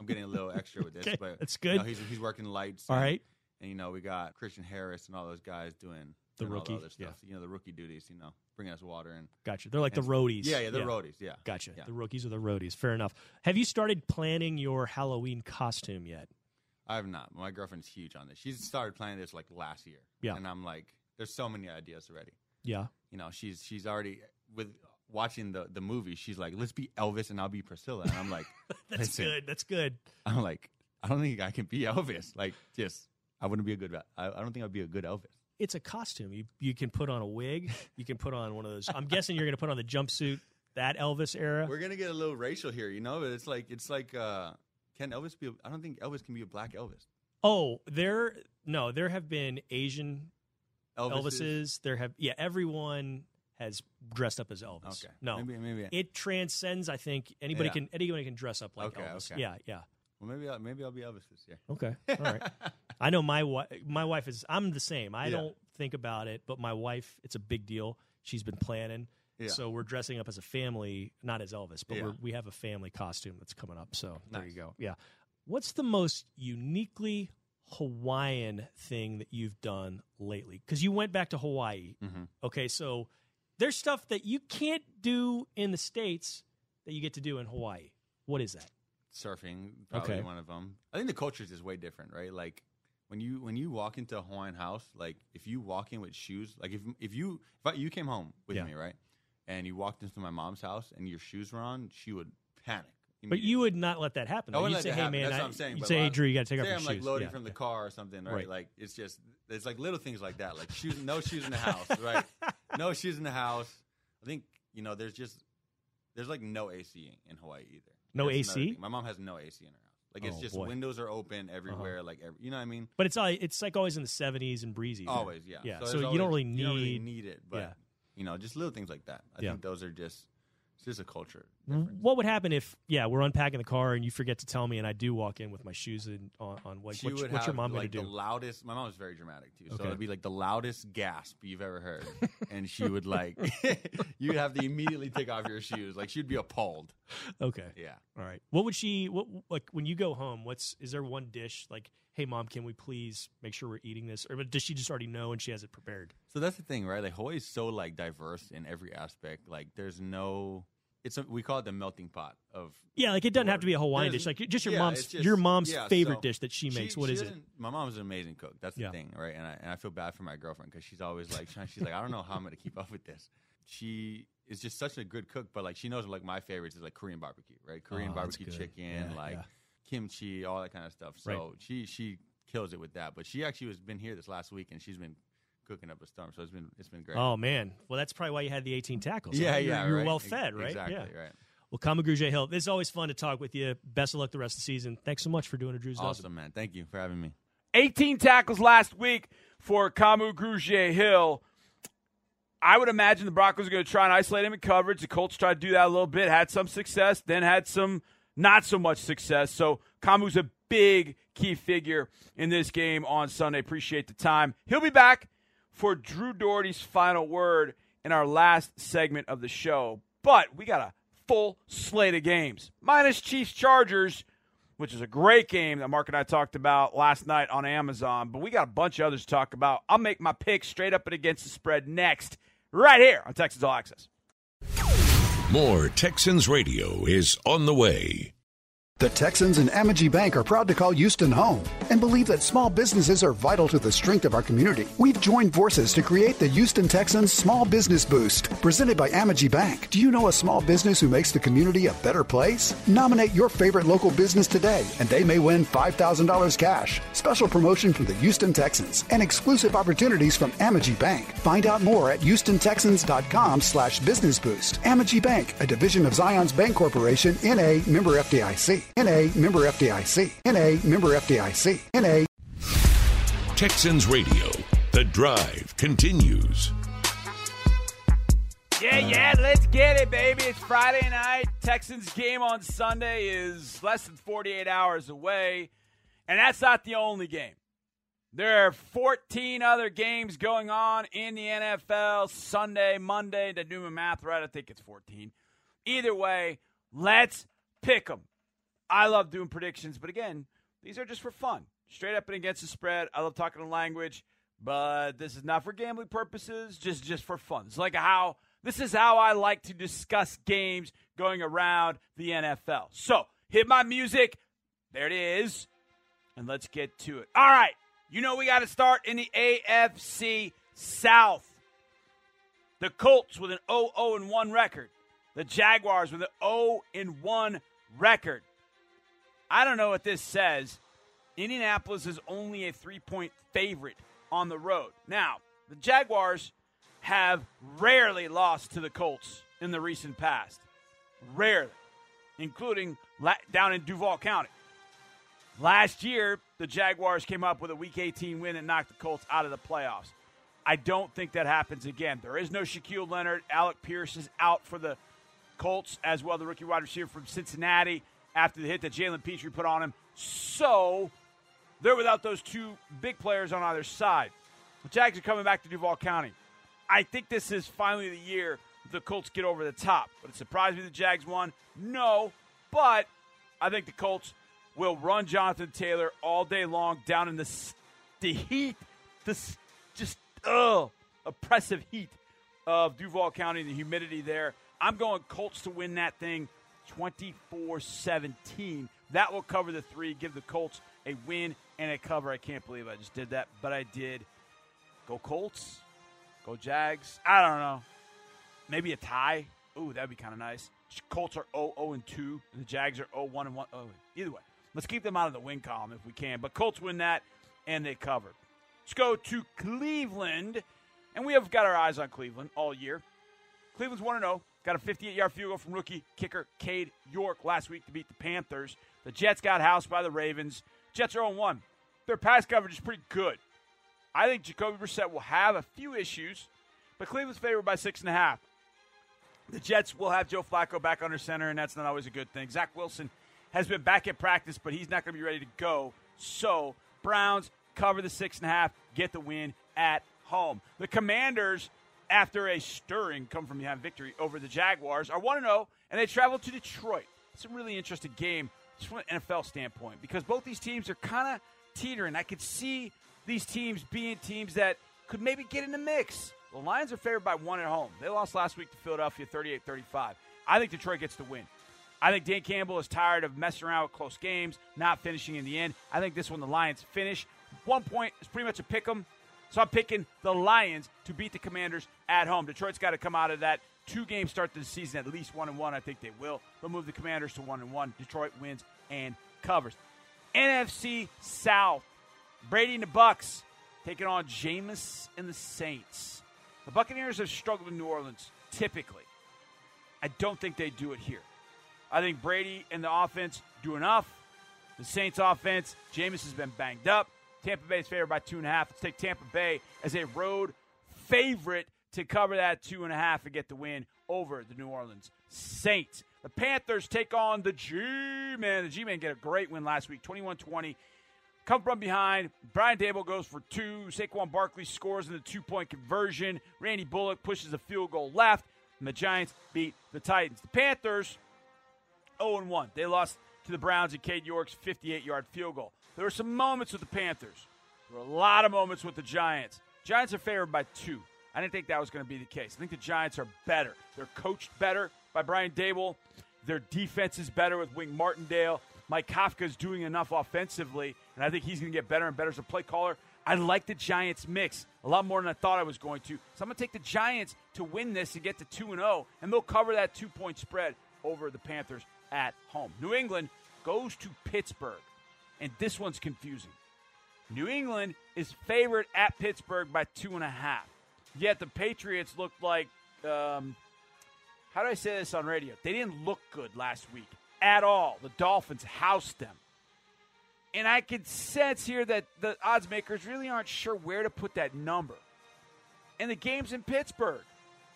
I'm getting a little extra with this, okay, but that's good. You know, he's, he's working lights. All and, right. And, you know, we got Christian Harris and all those guys doing the rookie, all the other stuff. Yeah. You know, the rookie duties, you know, bringing us water and gotcha. They're like the roadies. Yeah, yeah, they're yeah. roadies. Yeah, gotcha. Yeah. The rookies are the roadies. Fair enough. Have you started planning your Halloween costume yet? I have not. My girlfriend's huge on this. She's started planning this like last year. Yeah, and I'm like, there's so many ideas already. Yeah, you know, she's she's already with. Watching the, the movie, she's like, let's be Elvis and I'll be Priscilla. And I'm like, that's listen. good. That's good. I'm like, I don't think I can be Elvis. Like, just, I wouldn't be a good, I, I don't think I'd be a good Elvis. It's a costume. You you can put on a wig. You can put on one of those. I'm guessing you're going to put on the jumpsuit, that Elvis era. We're going to get a little racial here, you know? But it's like, it's like, uh, can Elvis be, a, I don't think Elvis can be a black Elvis. Oh, there, no, there have been Asian Elvises. Elvises. There have, yeah, everyone. As dressed up as Elvis. Okay. No. Maybe, maybe. It transcends, I think. Anybody yeah. can anybody can dress up like okay, Elvis. Okay. Yeah, yeah. Well, maybe I'll, maybe I'll be Elvis this year. Okay. All right. I know my wife, my wife is, I'm the same. I yeah. don't think about it, but my wife, it's a big deal. She's been planning. Yeah. So we're dressing up as a family, not as Elvis, but yeah. we're, we have a family costume that's coming up. So nice. There you go. Yeah. What's the most uniquely Hawaiian thing that you've done lately? Because you went back to Hawaii. Mm-hmm. Okay, so... There's stuff that you can't do in the States that you get to do in Hawaii. What is that? Surfing, probably okay. one of them. I think the culture is just way different, right? Like when you when you walk into a Hawaiian house, like if you walk in with shoes, like if if you if I, you came home with yeah. me, right, and you walked into my mom's house and your shoes were on, she would panic. But you would not let that happen. I wouldn't let say, that hey, happen. Man, That's I, what I'm saying. You'd say, hey, Drew, you got to take off your I'm shoes. I'm like loading yeah, from yeah. the car or something, right? right? Like it's just it's like little things like that, like shoes, no shoes in the house, right? No shoes in the house. I think, you know, there's just, there's like no A C in Hawaii either. No That's A C? My mom has no A C in her house. Like, it's oh, just boy. windows are open everywhere. Uh-huh. Like, every, you know what I mean? But it's all, it's like always in the seventies and breezy. Always, yeah. yeah. So, so you, always, don't really need, you don't really need it. But, yeah. you know, just little things like that. I yeah. think those are just, it's just a culture difference. What would happen if, yeah, we're unpacking the car and you forget to tell me and I do walk in with my shoes in, on, on what, what, what's your mom like going to do? The loudest, my mom was very dramatic too, so okay. it would be like the loudest gasp you've ever heard. And she would like, you'd have to immediately take off your shoes. Like she'd be appalled. Okay. Yeah. All right. What would she, what like when you go home, what's, is there one dish like, hey, Mom, can we please make sure we're eating this? Or does she just already know and she has it prepared? So that's the thing, right? Like Hawaii is so like diverse in every aspect. Like there's no, it's a, we call it the melting pot of yeah. Like it doesn't have to be a Hawaiian dish. Like just your yeah, mom's just, your mom's yeah, favorite so dish that she makes. She, what she is it? My mom's an amazing cook. That's the yeah. thing, right? And I and I feel bad for my girlfriend because she's always like she's like I don't know how I'm going to keep up with this. She is just such a good cook, but like she knows like my favorites is like Korean barbecue, right? Korean oh, barbecue chicken, yeah, like. Yeah. Kimchi, all that kind of stuff. So right. she she kills it with that. But she actually has been here this last week, and she's been cooking up a storm. So it's been it's been great. Oh man, well that's probably why you had the eighteen tackles. Yeah, right? yeah, you were right. well fed, right? Exactly, yeah. right. Well, Kamu Grugier-Hill, it's always fun to talk with you. Best of luck the rest of the season. Thanks so much for doing a Drew's Awesome, Dawson. Man. Thank you for having me. eighteen tackles last week for Kamu Grugier-Hill. I would imagine the Broncos are going to try and isolate him in coverage. The Colts tried to do that a little bit, had some success, then had some. Not so much success. So Kamu's a big key figure in this game on Sunday. Appreciate the time. He'll be back for Drew Doherty's final word in our last segment of the show. But we got a full slate of games, minus Chiefs-Chargers, which is a great game that Mark and I talked about last night on Amazon. But we got a bunch of others to talk about. I'll make my pick straight up and against the spread next, right here on Texans All Access. More Texans Radio is on the way. The Texans and Amegy Bank are proud to call Houston home and believe that small businesses are vital to the strength of our community. We've joined forces to create the Houston Texans Small Business Boost, presented by Amegy Bank. Do you know a small business who makes the community a better place? Nominate your favorite local business today, and they may win five thousand dollars cash, special promotion from the Houston Texans, and exclusive opportunities from Amegy Bank. Find out more at houston texans dot com slash business boost. Amegy Bank, a division of Zions Bank Corporation, N A, member F D I C. N A, member F D I C. N A, member F D I C. N A. Texans Radio. The drive continues. Yeah, yeah, let's get it, baby. It's Friday night. Texans game on Sunday is less than forty-eight hours away. And that's not the only game. There are fourteen other games going on in the N F L. Sunday, Monday. Did I do my math right? I think it's fourteen. Either way, let's pick them. I love doing predictions, but again, these are just for fun. Straight up and against the spread. I love talking the language. But this is not for gambling purposes, just, just for fun. It's like how this is how I like to discuss games going around the N F L. So hit my music. There it is. And let's get to it. All right. You know we got to start in the A F C South. The Colts with an oh and one record. The Jaguars with an oh and one record. I don't know what this says. Indianapolis is only a three-point favorite on the road. Now, the Jaguars have rarely lost to the Colts in the recent past. Rarely. Including down in Duval County. Last year, the Jaguars came up with a Week eighteen win and knocked the Colts out of the playoffs. I don't think that happens again. There is no Shaquille Leonard. Alec Pierce is out for the Colts as well. The rookie wide receiver from Cincinnati after the hit that Jalen Petrie put on him. So they're without those two big players on either side. The Jags are coming back to Duval County. I think this is finally the year the Colts get over the top. But it surprised me the Jags won. No, but I think the Colts will run Jonathan Taylor all day long down in the, the heat, the just ugh, oppressive heat of Duval County, the humidity there. I'm going Colts to win that thing twenty-four seventeen. That will cover the three, give the Colts a win and a cover. I can't believe I just did that, but I did. Go Colts. Go Jags. I don't know. Maybe a tie. Ooh, that'd be kind of nice. Colts are oh and two. The Jags are oh and one. Oh, either way, let's keep them out of the win column if we can. But Colts win that, and they cover. Let's go to Cleveland. And we have got our eyes on Cleveland all year. Cleveland's one and oh. Got a fifty-eight-yard field goal from rookie kicker Cade York last week to beat the Panthers. The Jets got housed by the Ravens. Jets are oh and one. Their pass coverage is pretty good. I think Jacoby Brissett will have a few issues, but Cleveland's favored by six and a half. The Jets will have Joe Flacco back under center, and that's not always a good thing. Zach Wilson has been back at practice, but he's not going to be ready to go. So, Browns cover the six and a half, get the win at home. The Commanders, after a stirring come-from-behind victory over the Jaguars, are one and oh, and they travel to Detroit. It's a really interesting game just from an N F L standpoint because both these teams are kind of teetering. I could see these teams being teams that could maybe get in the mix. The Lions are favored by one at home. They lost last week to Philadelphia thirty-eight thirty-five. I think Detroit gets the win. I think Dan Campbell is tired of messing around with close games, not finishing in the end. I think this one the Lions finish. One point is pretty much a pick 'em. So I'm picking the Lions to beat the Commanders at home. Detroit's got to come out of that two-game start to the season at least one and one. I think they will. They'll move the Commanders to one and one. Detroit wins and covers. N F C South. Brady and the Bucks taking on Jameis and the Saints. The Buccaneers have struggled in New Orleans typically. I don't think they do it here. I think Brady and the offense do enough. The Saints offense, Jameis has been banged up. Tampa Bay is favored by two and a half. Let's take Tampa Bay as a road favorite to cover that two and a half and get the win over the New Orleans Saints. The Panthers take on the G-Men. The G-Men get a great win last week, twenty-one twenty. Come from behind. Brian Daboll goes for two. Saquon Barkley scores in the two-point conversion. Randy Bullock pushes the field goal left. And the Giants beat the Titans. The Panthers, oh and one. They lost to the Browns and Cade York's fifty-eight-yard field goal. There were some moments with the Panthers. There were a lot of moments with the Giants. Giants are favored by two. I didn't think that was going to be the case. I think the Giants are better. They're coached better by Brian Daboll. Their defense is better with Wink Martindale. Mike Kafka is doing enough offensively, and I think he's going to get better and better as a play caller. I like the Giants mix a lot more than I thought I was going to. So I'm going to take the Giants to win this and get to two and oh, and they'll cover that two-point spread over the Panthers at home. New England goes to Pittsburgh, and this one's confusing. New England is favored at Pittsburgh by two and a half, yet the Patriots looked like, um, how do I say this on radio? They didn't look good last week. At all. The Dolphins housed them. And I can sense here that the odds makers really aren't sure where to put that number. And the game's in Pittsburgh.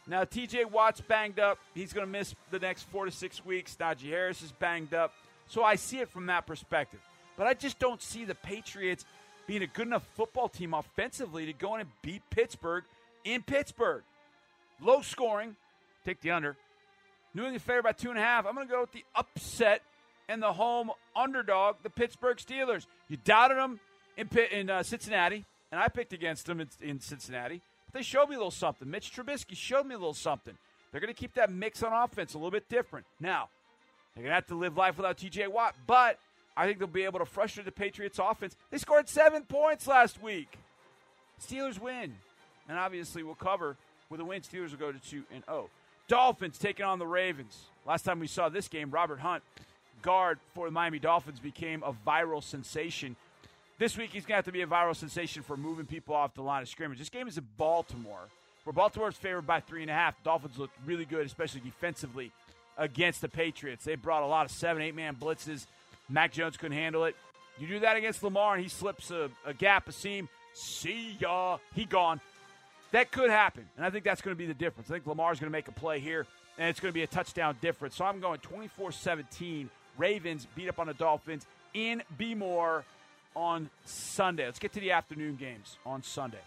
Now, T J Watt's banged up. He's going to miss the next four to six weeks. Najee Harris is banged up. So I see it from that perspective. But I just don't see the Patriots being a good enough football team offensively to go in and beat Pittsburgh in Pittsburgh. Low scoring. Take the under. New England favored by two and a half. I'm going to go with the upset and the home underdog, the Pittsburgh Steelers. You doubted them in, in uh, Cincinnati, and and I picked against them in, in Cincinnati. But they showed me a little something. Mitch Trubisky showed me a little something. They're going to keep that mix on offense a little bit different. Now, they're going to have to live life without T J. Watt, but I think they'll be able to frustrate the Patriots' offense. They scored seven points last week. Steelers win, and obviously we'll cover with a win. Steelers will go to two and oh. Dolphins taking on the Ravens. Last time we saw this game, Robert Hunt, guard for the Miami Dolphins, became a viral sensation. This week he's going to have to be a viral sensation for moving people off the line of scrimmage. This game is in Baltimore, where Baltimore's favored by three and a half. Dolphins looked really good, especially defensively, against the Patriots. They brought a lot of seven, eight-man blitzes. Mac Jones couldn't handle it. You do that against Lamar, and he slips a, a gap, a seam. See ya. He gone. That could happen, and I think that's going to be the difference. I think Lamar's going to make a play here, and it's going to be a touchdown difference. So I'm going twenty-four seventeen. Ravens beat up on the Dolphins in B-more on Sunday. Let's get to the afternoon games on Sunday.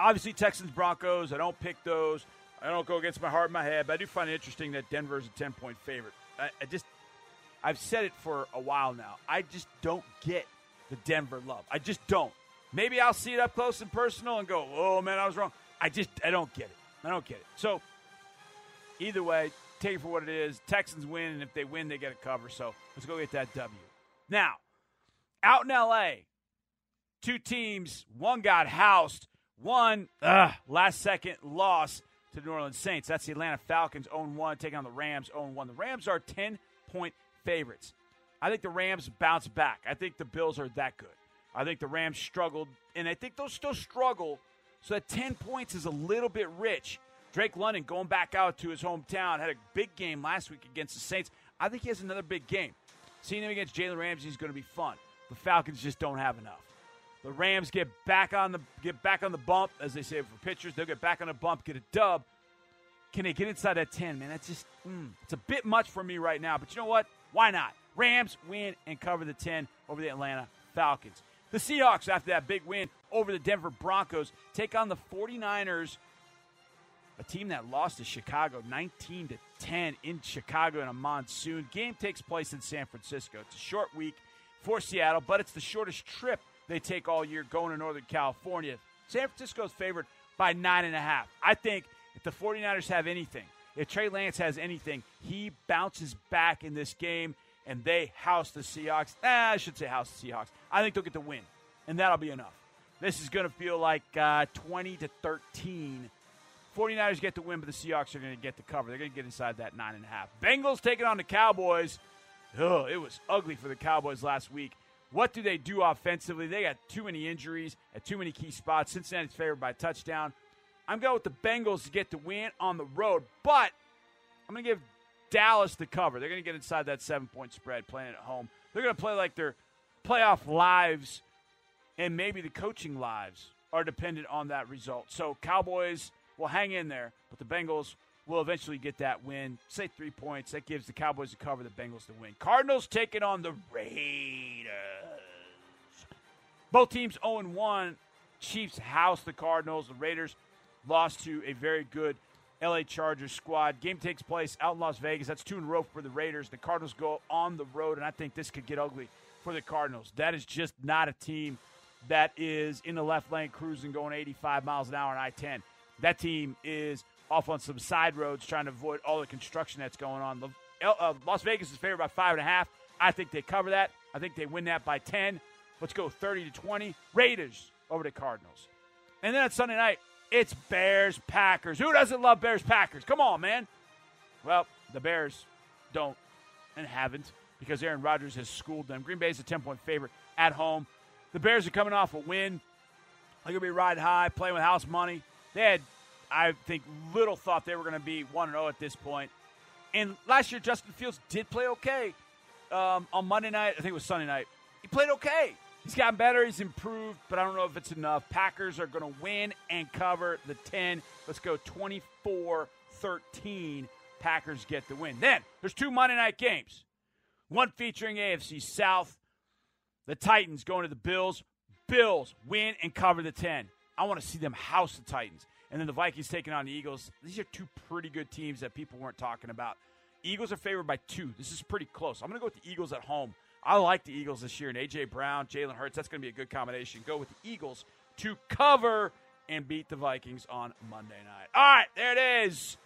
Obviously, Texans, Broncos. I don't pick those. I don't go against my heart and my head, but I do find it interesting that Denver's a ten-point favorite. I, I just – I've said it for a while now. I just don't get the Denver love. I just don't. Maybe I'll see it up close and personal and go, oh, man, I was wrong. I just – I don't get it. I don't get it. So, either way, take it for what it is. Texans win, and if they win, they get a cover. So, let's go get that W. Now, out in L A, two teams, one got housed, one uh, last-second loss to the New Orleans Saints. That's the Atlanta Falcons, oh and one, taking on the Rams, oh and one. The Rams are ten-point favorites. I think the Rams bounce back. I think the Bills are that good. I think the Rams struggled, and I think they'll still struggle, so that ten points is a little bit rich. Drake London going back out to his hometown, had a big game last week against the Saints. I think he has another big game. Seeing him against Jalen Ramsey is going to be fun. The Falcons just don't have enough. The Rams get back on the get back on the bump, as they say for pitchers. They'll get back on the bump, get a dub. Can they get inside that ten, man? That's just mm, it's a bit much for me right now. But you know what? Why not? Rams win and cover the ten over the Atlanta Falcons. The Seahawks, after that big win over the Denver Broncos, take on the forty-niners, a team that lost to Chicago nineteen to ten in Chicago in a monsoon. Game takes place in San Francisco. It's a short week for Seattle, but it's the shortest trip they take all year going to Northern California. San Francisco's favored by nine and a half. I think if the forty-niners have anything, if Trey Lance has anything, he bounces back in this game. And they house the Seahawks. Ah, I should say house the Seahawks. I think they'll get the win, and that'll be enough. This is going to feel like uh, twenty to thirteen. forty-niners get the win, but the Seahawks are going to get the cover. They're going to get inside that nine and a half. Bengals taking on the Cowboys. Ugh, it was ugly for the Cowboys last week. What do they do offensively? They got too many injuries at too many key spots. Cincinnati's favored by a touchdown. I'm going with the Bengals to get the win on the road, but I'm going to give Dallas to cover. They're going to get inside that seven-point spread playing at home. They're going to play like their playoff lives and maybe the coaching lives are dependent on that result. So Cowboys will hang in there, but the Bengals will eventually get that win. Say three points. That gives the Cowboys to cover, the Bengals to win. Cardinals taking on the Raiders. Both teams oh and one. Chiefs house the Cardinals. The Raiders lost to a very good L A Chargers squad. Game takes place out in Las Vegas. That's two in a row for the Raiders. The Cardinals go on the road, and I think this could get ugly for the Cardinals. That is just not a team that is in the left lane cruising going eighty-five miles an hour on I ten. That team is off on some side roads trying to avoid all the construction that's going on. Las Vegas is favored by five and a half. I think they cover that. I think they win that by ten. Let's go thirty to twenty. Raiders over the Cardinals. And then on Sunday night, it's Bears-Packers. Who doesn't love Bears-Packers? Come on, man. Well, the Bears don't and haven't because Aaron Rodgers has schooled them. Green Bay's a ten-point favorite at home. The Bears are coming off a win. They're going to be riding high, playing with house money. They had, I think, little thought they were going to be one and oh at this point. And last year, Justin Fields did play okay um, on Monday night. I think it was Sunday night. He played okay. He's gotten better. He's improved, but I don't know if it's enough. Packers are going to win and cover the ten. Let's go twenty-four thirteen. Packers get the win. Then there's two Monday night games, one featuring A F C South. The Titans going to the Bills. Bills win and cover the ten. I want to see them house the Titans. And then the Vikings taking on the Eagles. These are two pretty good teams that people weren't talking about. Eagles are favored by two. This is pretty close. I'm going to go with the Eagles at home. I like the Eagles this year, and A J. Brown, Jalen Hurts, that's going to be a good combination. Go with the Eagles to cover and beat the Vikings on Monday night. All right, there it is.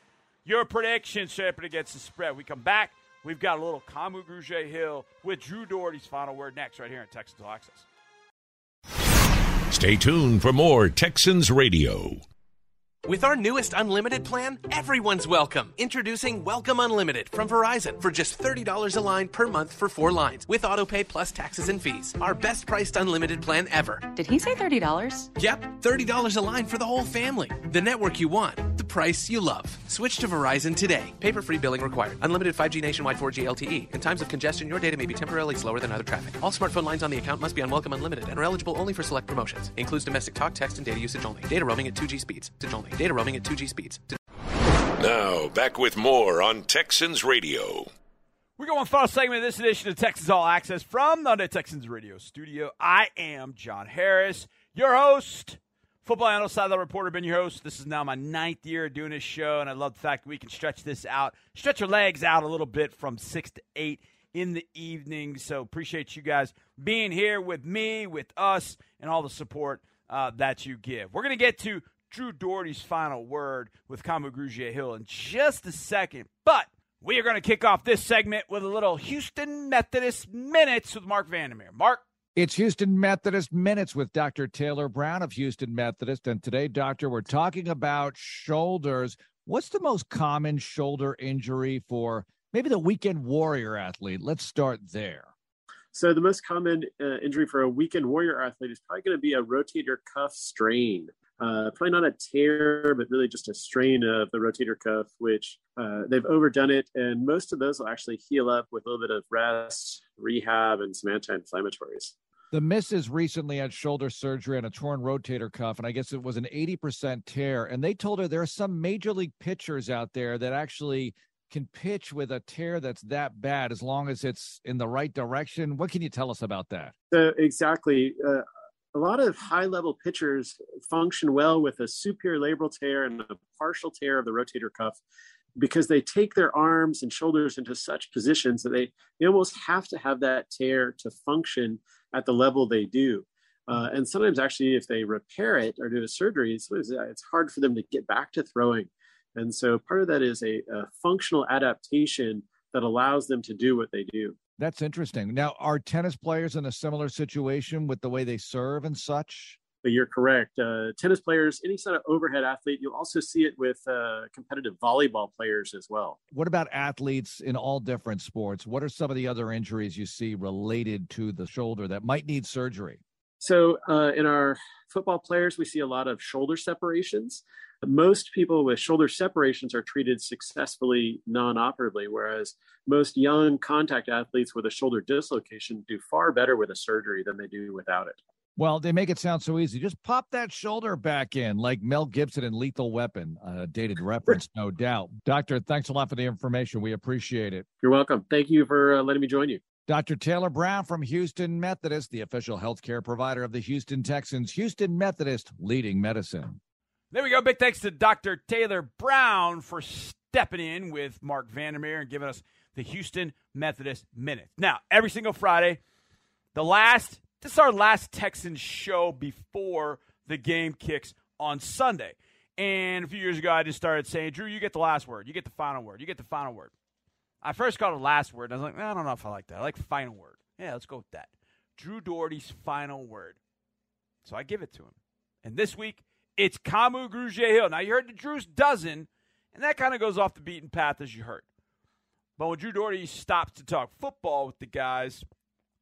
Your predictions shaping against the spread. We come back. We've got a little Kamu Grugier-Hill with Drew Doherty's final word next right here on Texans All Access. Stay tuned for more Texans Radio. With our newest unlimited plan, everyone's welcome. Introducing Welcome Unlimited from Verizon for just thirty dollars a line per month for four lines with autopay plus taxes and fees. Our best priced unlimited plan ever. Did he say thirty dollars? Yep, thirty dollars a line for the whole family. The network you want, the price you love. Switch to Verizon today. Paper-free billing required. Unlimited five G nationwide four G L T E. In times of congestion, your data may be temporarily slower than other traffic. All smartphone lines on the account must be on Welcome Unlimited and are eligible only for select promotions. Includes domestic talk, text, and data usage only. Data roaming at two G speeds. To only. Data roaming at two G speeds. Now, back with more on Texans Radio. We're going final segment of this edition of Texans All Access from the Texans Radio Studio. I am John Harris, your host, football analyst, sideline reporter, been your host. This is now my ninth year of doing this show, and I love the fact that we can stretch this out, stretch your legs out a little bit from six to eight in the evening. So appreciate you guys being here with me, with us, and all the support uh, that you give. We're going to get to Drew Doherty's final word with Kamu Grugier-Hill in just a second. But we are going to kick off this segment with a little Houston Methodist Minutes with Mark Vandermeer. Mark? It's Houston Methodist Minutes with Doctor Taylor Brown of Houston Methodist. And today, Doctor, we're talking about shoulders. What's the most common shoulder injury for maybe the weekend warrior athlete? Let's start there. So the most common uh, injury for a weekend warrior athlete is probably going to be a rotator cuff strain. Uh, probably not a tear, but really just a strain of the rotator cuff, which uh, they've overdone it. And most of those will actually heal up with a little bit of rest, rehab, and some anti-inflammatories. The missus recently had shoulder surgery on a torn rotator cuff, and I guess it was an eighty percent tear. And they told her there are some major league pitchers out there that actually can pitch with a tear that's that bad as long as it's in the right direction. What can you tell us about that? So exactly. Uh, A lot of high-level pitchers function well with a superior labral tear and a partial tear of the rotator cuff because they take their arms and shoulders into such positions that they, they almost have to have that tear to function at the level they do. Uh, and sometimes, actually, if they repair it or do a surgery, it's, it's hard for them to get back to throwing. And so part of that is a, a functional adaptation that allows them to do what they do. That's interesting. Now, are tennis players in a similar situation with the way they serve and such? You're correct. Uh, tennis players, any sort of overhead athlete, you'll also see it with uh, competitive volleyball players as well. What about athletes in all different sports? What are some of the other injuries you see related to the shoulder that might need surgery? So uh, in our football players, we see a lot of shoulder separations. Most people with shoulder separations are treated successfully non-operatively, whereas most young contact athletes with a shoulder dislocation do far better with a surgery than they do without it. Well, they make it sound so easy. Just pop that shoulder back in, like Mel Gibson in Lethal Weapon, a dated reference, no doubt. Doctor, thanks a lot for the information. We appreciate it. You're welcome. Thank you for uh, letting me join you. Doctor Taylor Brown from Houston Methodist, the official healthcare provider of the Houston Texans. Houston Methodist, leading medicine. There we go. Big thanks to Doctor Taylor Brown for stepping in with Mark Vandermeer and giving us the Houston Methodist Minute. Now, every single Friday, the last, this is our last Texans show before the game kicks on Sunday. And a few years ago, I just started saying, Drew, you get the last word. You get the final word. You get the final word. I first called it last word, and I was like, I don't know if I like that. I like final word. Yeah, let's go with that. Drew Doherty's final word. So I give it to him. And this week, it's Kamu Grugier-Hill. Now, you heard the Drew's dozen, and that kind of goes off the beaten path, as you heard. But when Drew Doherty stops to talk football with the guys,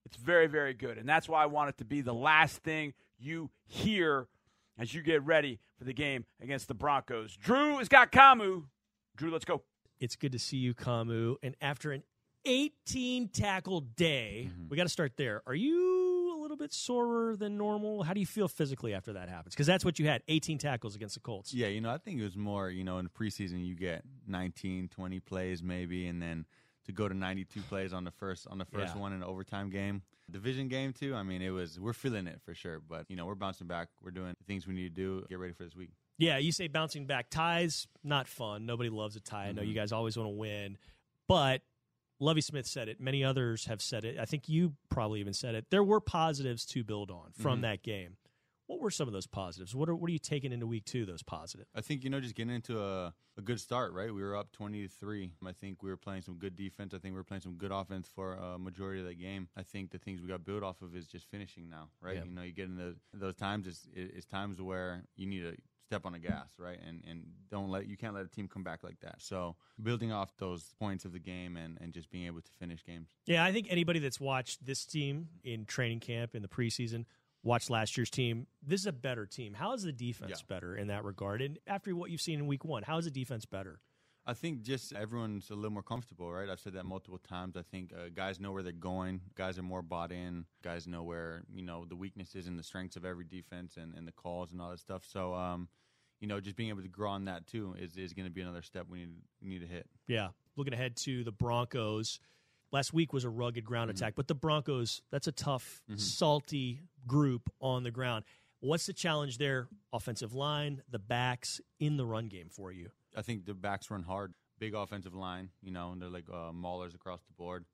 it's very, very good. And that's why I want it to be the last thing you hear as you get ready for the game against the Broncos. Drew has got Kamu. Drew, let's go. It's good to see you, Kamu. And after an eighteen-tackle day, mm-hmm. we got to start there. Are you a little bit sorer than normal? How do you feel physically after that happens? Because that's what you had, eighteen tackles against the Colts. Yeah, you know, I think it was more, you know, in the preseason you get nineteen, twenty plays maybe, and then to go to ninety-two plays on the first on the first yeah. one in an overtime game. Division game, too, I mean, it was, we're feeling it for sure, but, you know, we're bouncing back. We're doing the things we need to do. Get ready for this week. Yeah, you say bouncing back. Ties, not fun. Nobody loves a tie. Mm-hmm. I know you guys always want to win, but Lovie Smith said it. Many others have said it. I think you probably even said it. There were positives to build on from mm-hmm. that game. What were some of those positives? What are what are you taking into week two, those positives? I think, you know, just getting into a, a good start, right? We were up twenty to three. I think we were playing some good defense. I think we were playing some good offense for a majority of that game. I think the things we got built off of is just finishing now, right? Yeah. You know, you get into those times, it's, it's times where you need to step on the gas, right? And and don't let you can't let a team come back like that. So building off those points of the game and, and just being able to finish games. Yeah, I think anybody that's watched this team in training camp, in the preseason, watched last year's team, this is a better team. How is the defense yeah. better in that regard? And after what you've seen in week one, how is the defense better? I think just everyone's a little more comfortable, right? I've said that multiple times. I think uh, guys know where they're going. Guys are more bought in. Guys know where, you know, the weaknesses and the strengths of every defense and, and the calls and all that stuff. So, um, you know, just being able to grow on that, too, is, is going to be another step we need, need to hit. Yeah. Looking ahead to the Broncos, last week was a rugged ground mm-hmm. attack. But the Broncos, that's a tough, mm-hmm. salty group on the ground. What's the challenge there? Offensive line, the backs, in the run game for you? I think the backs run hard. Big offensive line, you know, and they're like uh, maulers across the board,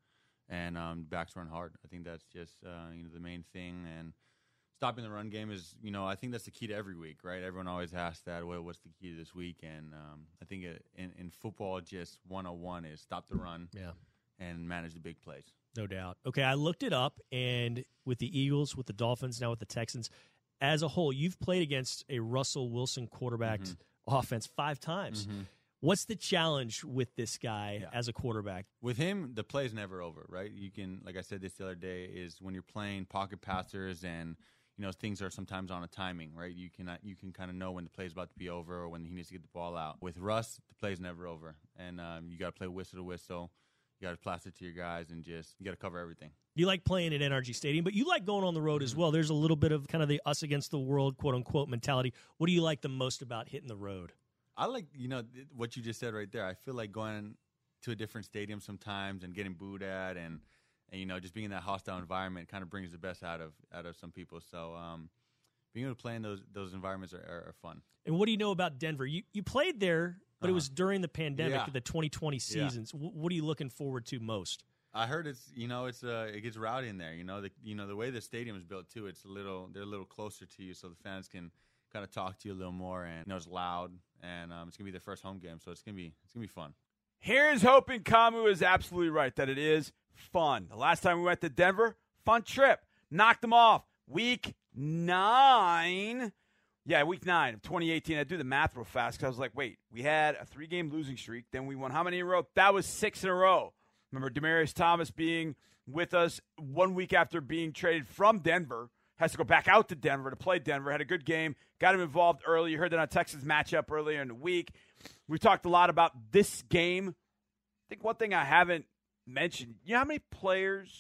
and um, backs run hard. I think that's just uh, you know the main thing. And stopping the run game is, you know, I think that's the key to every week, right? Everyone always asks that, well, what's the key to this week? And um, I think it, in, in football, just one oh one is stop the run yeah. and manage the big plays. No doubt. Okay, I looked it up, and with the Eagles, with the Dolphins, now with the Texans, as a whole, you've played against a Russell Wilson quarterbacked mm-hmm. offense five times. Mm-hmm. What's the challenge with this guy yeah. as a quarterback? With him, the play's never over, right? You can, like I said this the other day, is when you're playing pocket passers and, you know, things are sometimes on a timing, right? You cannot, you can kind of know when the play's about to be over or when he needs to get the ball out. With Russ, the play's never over, and um, you got to play whistle to whistle. You got to plaster to your guys and just, you got to cover everything. You like playing at N R G Stadium, but you like going on the road as well. There's a little bit of kind of the us against the world, quote-unquote, mentality. What do you like the most about hitting the road? I like, you know, th- what you just said right there. I feel like going to a different stadium sometimes and getting booed at and, and you know, just being in that hostile environment kind of brings the best out of out of some people. So um, being able to play in those, those environments are, are, are fun. And what do you know about Denver? You, you played there, but uh-huh. it was during the pandemic, yeah. the twenty twenty seasons. Yeah. W- what are you looking forward to most? I heard it's, you know, it's uh, it gets rowdy in there. You know, the, you know the way the stadium is built too. It's a little, they're a little closer to you, so the fans can kind of talk to you a little more, and you know, it's loud. And um, it's gonna be their first home game, so it's gonna be it's gonna be fun. Here's hoping Kamu is absolutely right that it is fun. The last time we went to Denver, fun trip, knocked them off. Week nine, yeah, week nine of twenty eighteen. I do the math real fast because I was like, wait, we had a three-game losing streak, then we won how many in a row? That was six in a row. Remember, Demaryius Thomas being with us one week after being traded from Denver, has to go back out to Denver to play Denver, had a good game, got him involved early. You heard that on Texas matchup earlier in the week. We talked a lot about this game. I think one thing I haven't mentioned, you know how many players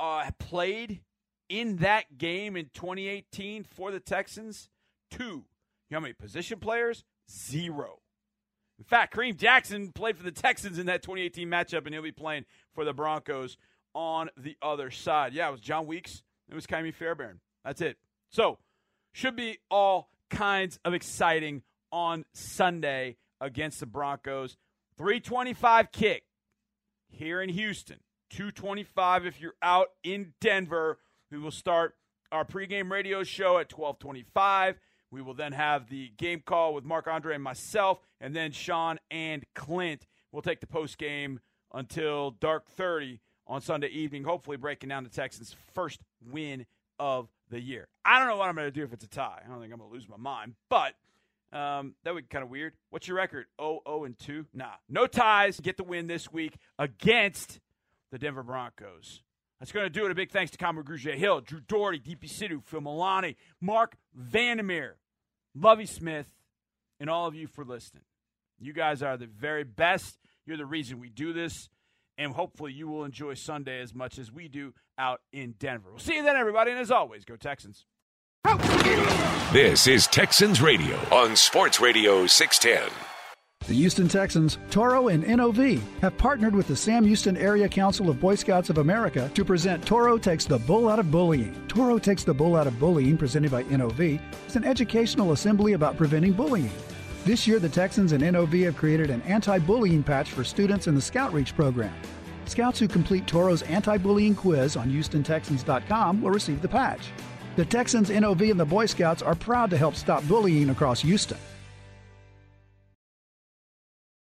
uh, played in that game in twenty eighteen for the Texans? Two. You know how many position players? Zero. In fact, Kareem Jackson played for the Texans in that twenty eighteen matchup, and he'll be playing for the Broncos on the other side. Yeah, it was John Weeks. It was Kymie Fairbairn. That's it. So, should be all kinds of exciting on Sunday against the Broncos. three twenty-five kick here in Houston. two twenty-five if you're out in Denver. We will start our pregame radio show at twelve twenty-five. We will then have the game call with Marc-Andre and myself, and then Sean and Clint. We'll take the postgame until dark thirty on Sunday evening, hopefully breaking down the Texans' first win of the year. I don't know what I'm going to do if it's a tie. I don't think I'm going to lose my mind, but um, that would be kind of weird. What's your record? oh oh two? Nah. No ties. Get the win this week against the Denver Broncos. That's going to do it. A big thanks to Kamu Grugier-Hill, Drew Doherty, D P Sidhu, Phil Maloney, Mark Vandermeer, Lovie Smith, and all of you for listening. You guys are the very best. You're the reason we do this, and hopefully you will enjoy Sunday as much as we do out in Denver. We'll see you then, everybody, and as always, go Texans. This is Texans Radio on Sports Radio six ten. The Houston Texans, Toro, and N O V have partnered with the Sam Houston Area Council of Boy Scouts of America to present Toro Takes the Bull Out of Bullying. Toro Takes the Bull Out of Bullying, presented by N O V, is an educational assembly about preventing bullying. This year, the Texans and N O V have created an anti-bullying patch for students in the Scout Reach program. Scouts who complete Toro's anti-bullying quiz on Houston Texans dot com will receive the patch. The Texans, N O V, and the Boy Scouts are proud to help stop bullying across Houston.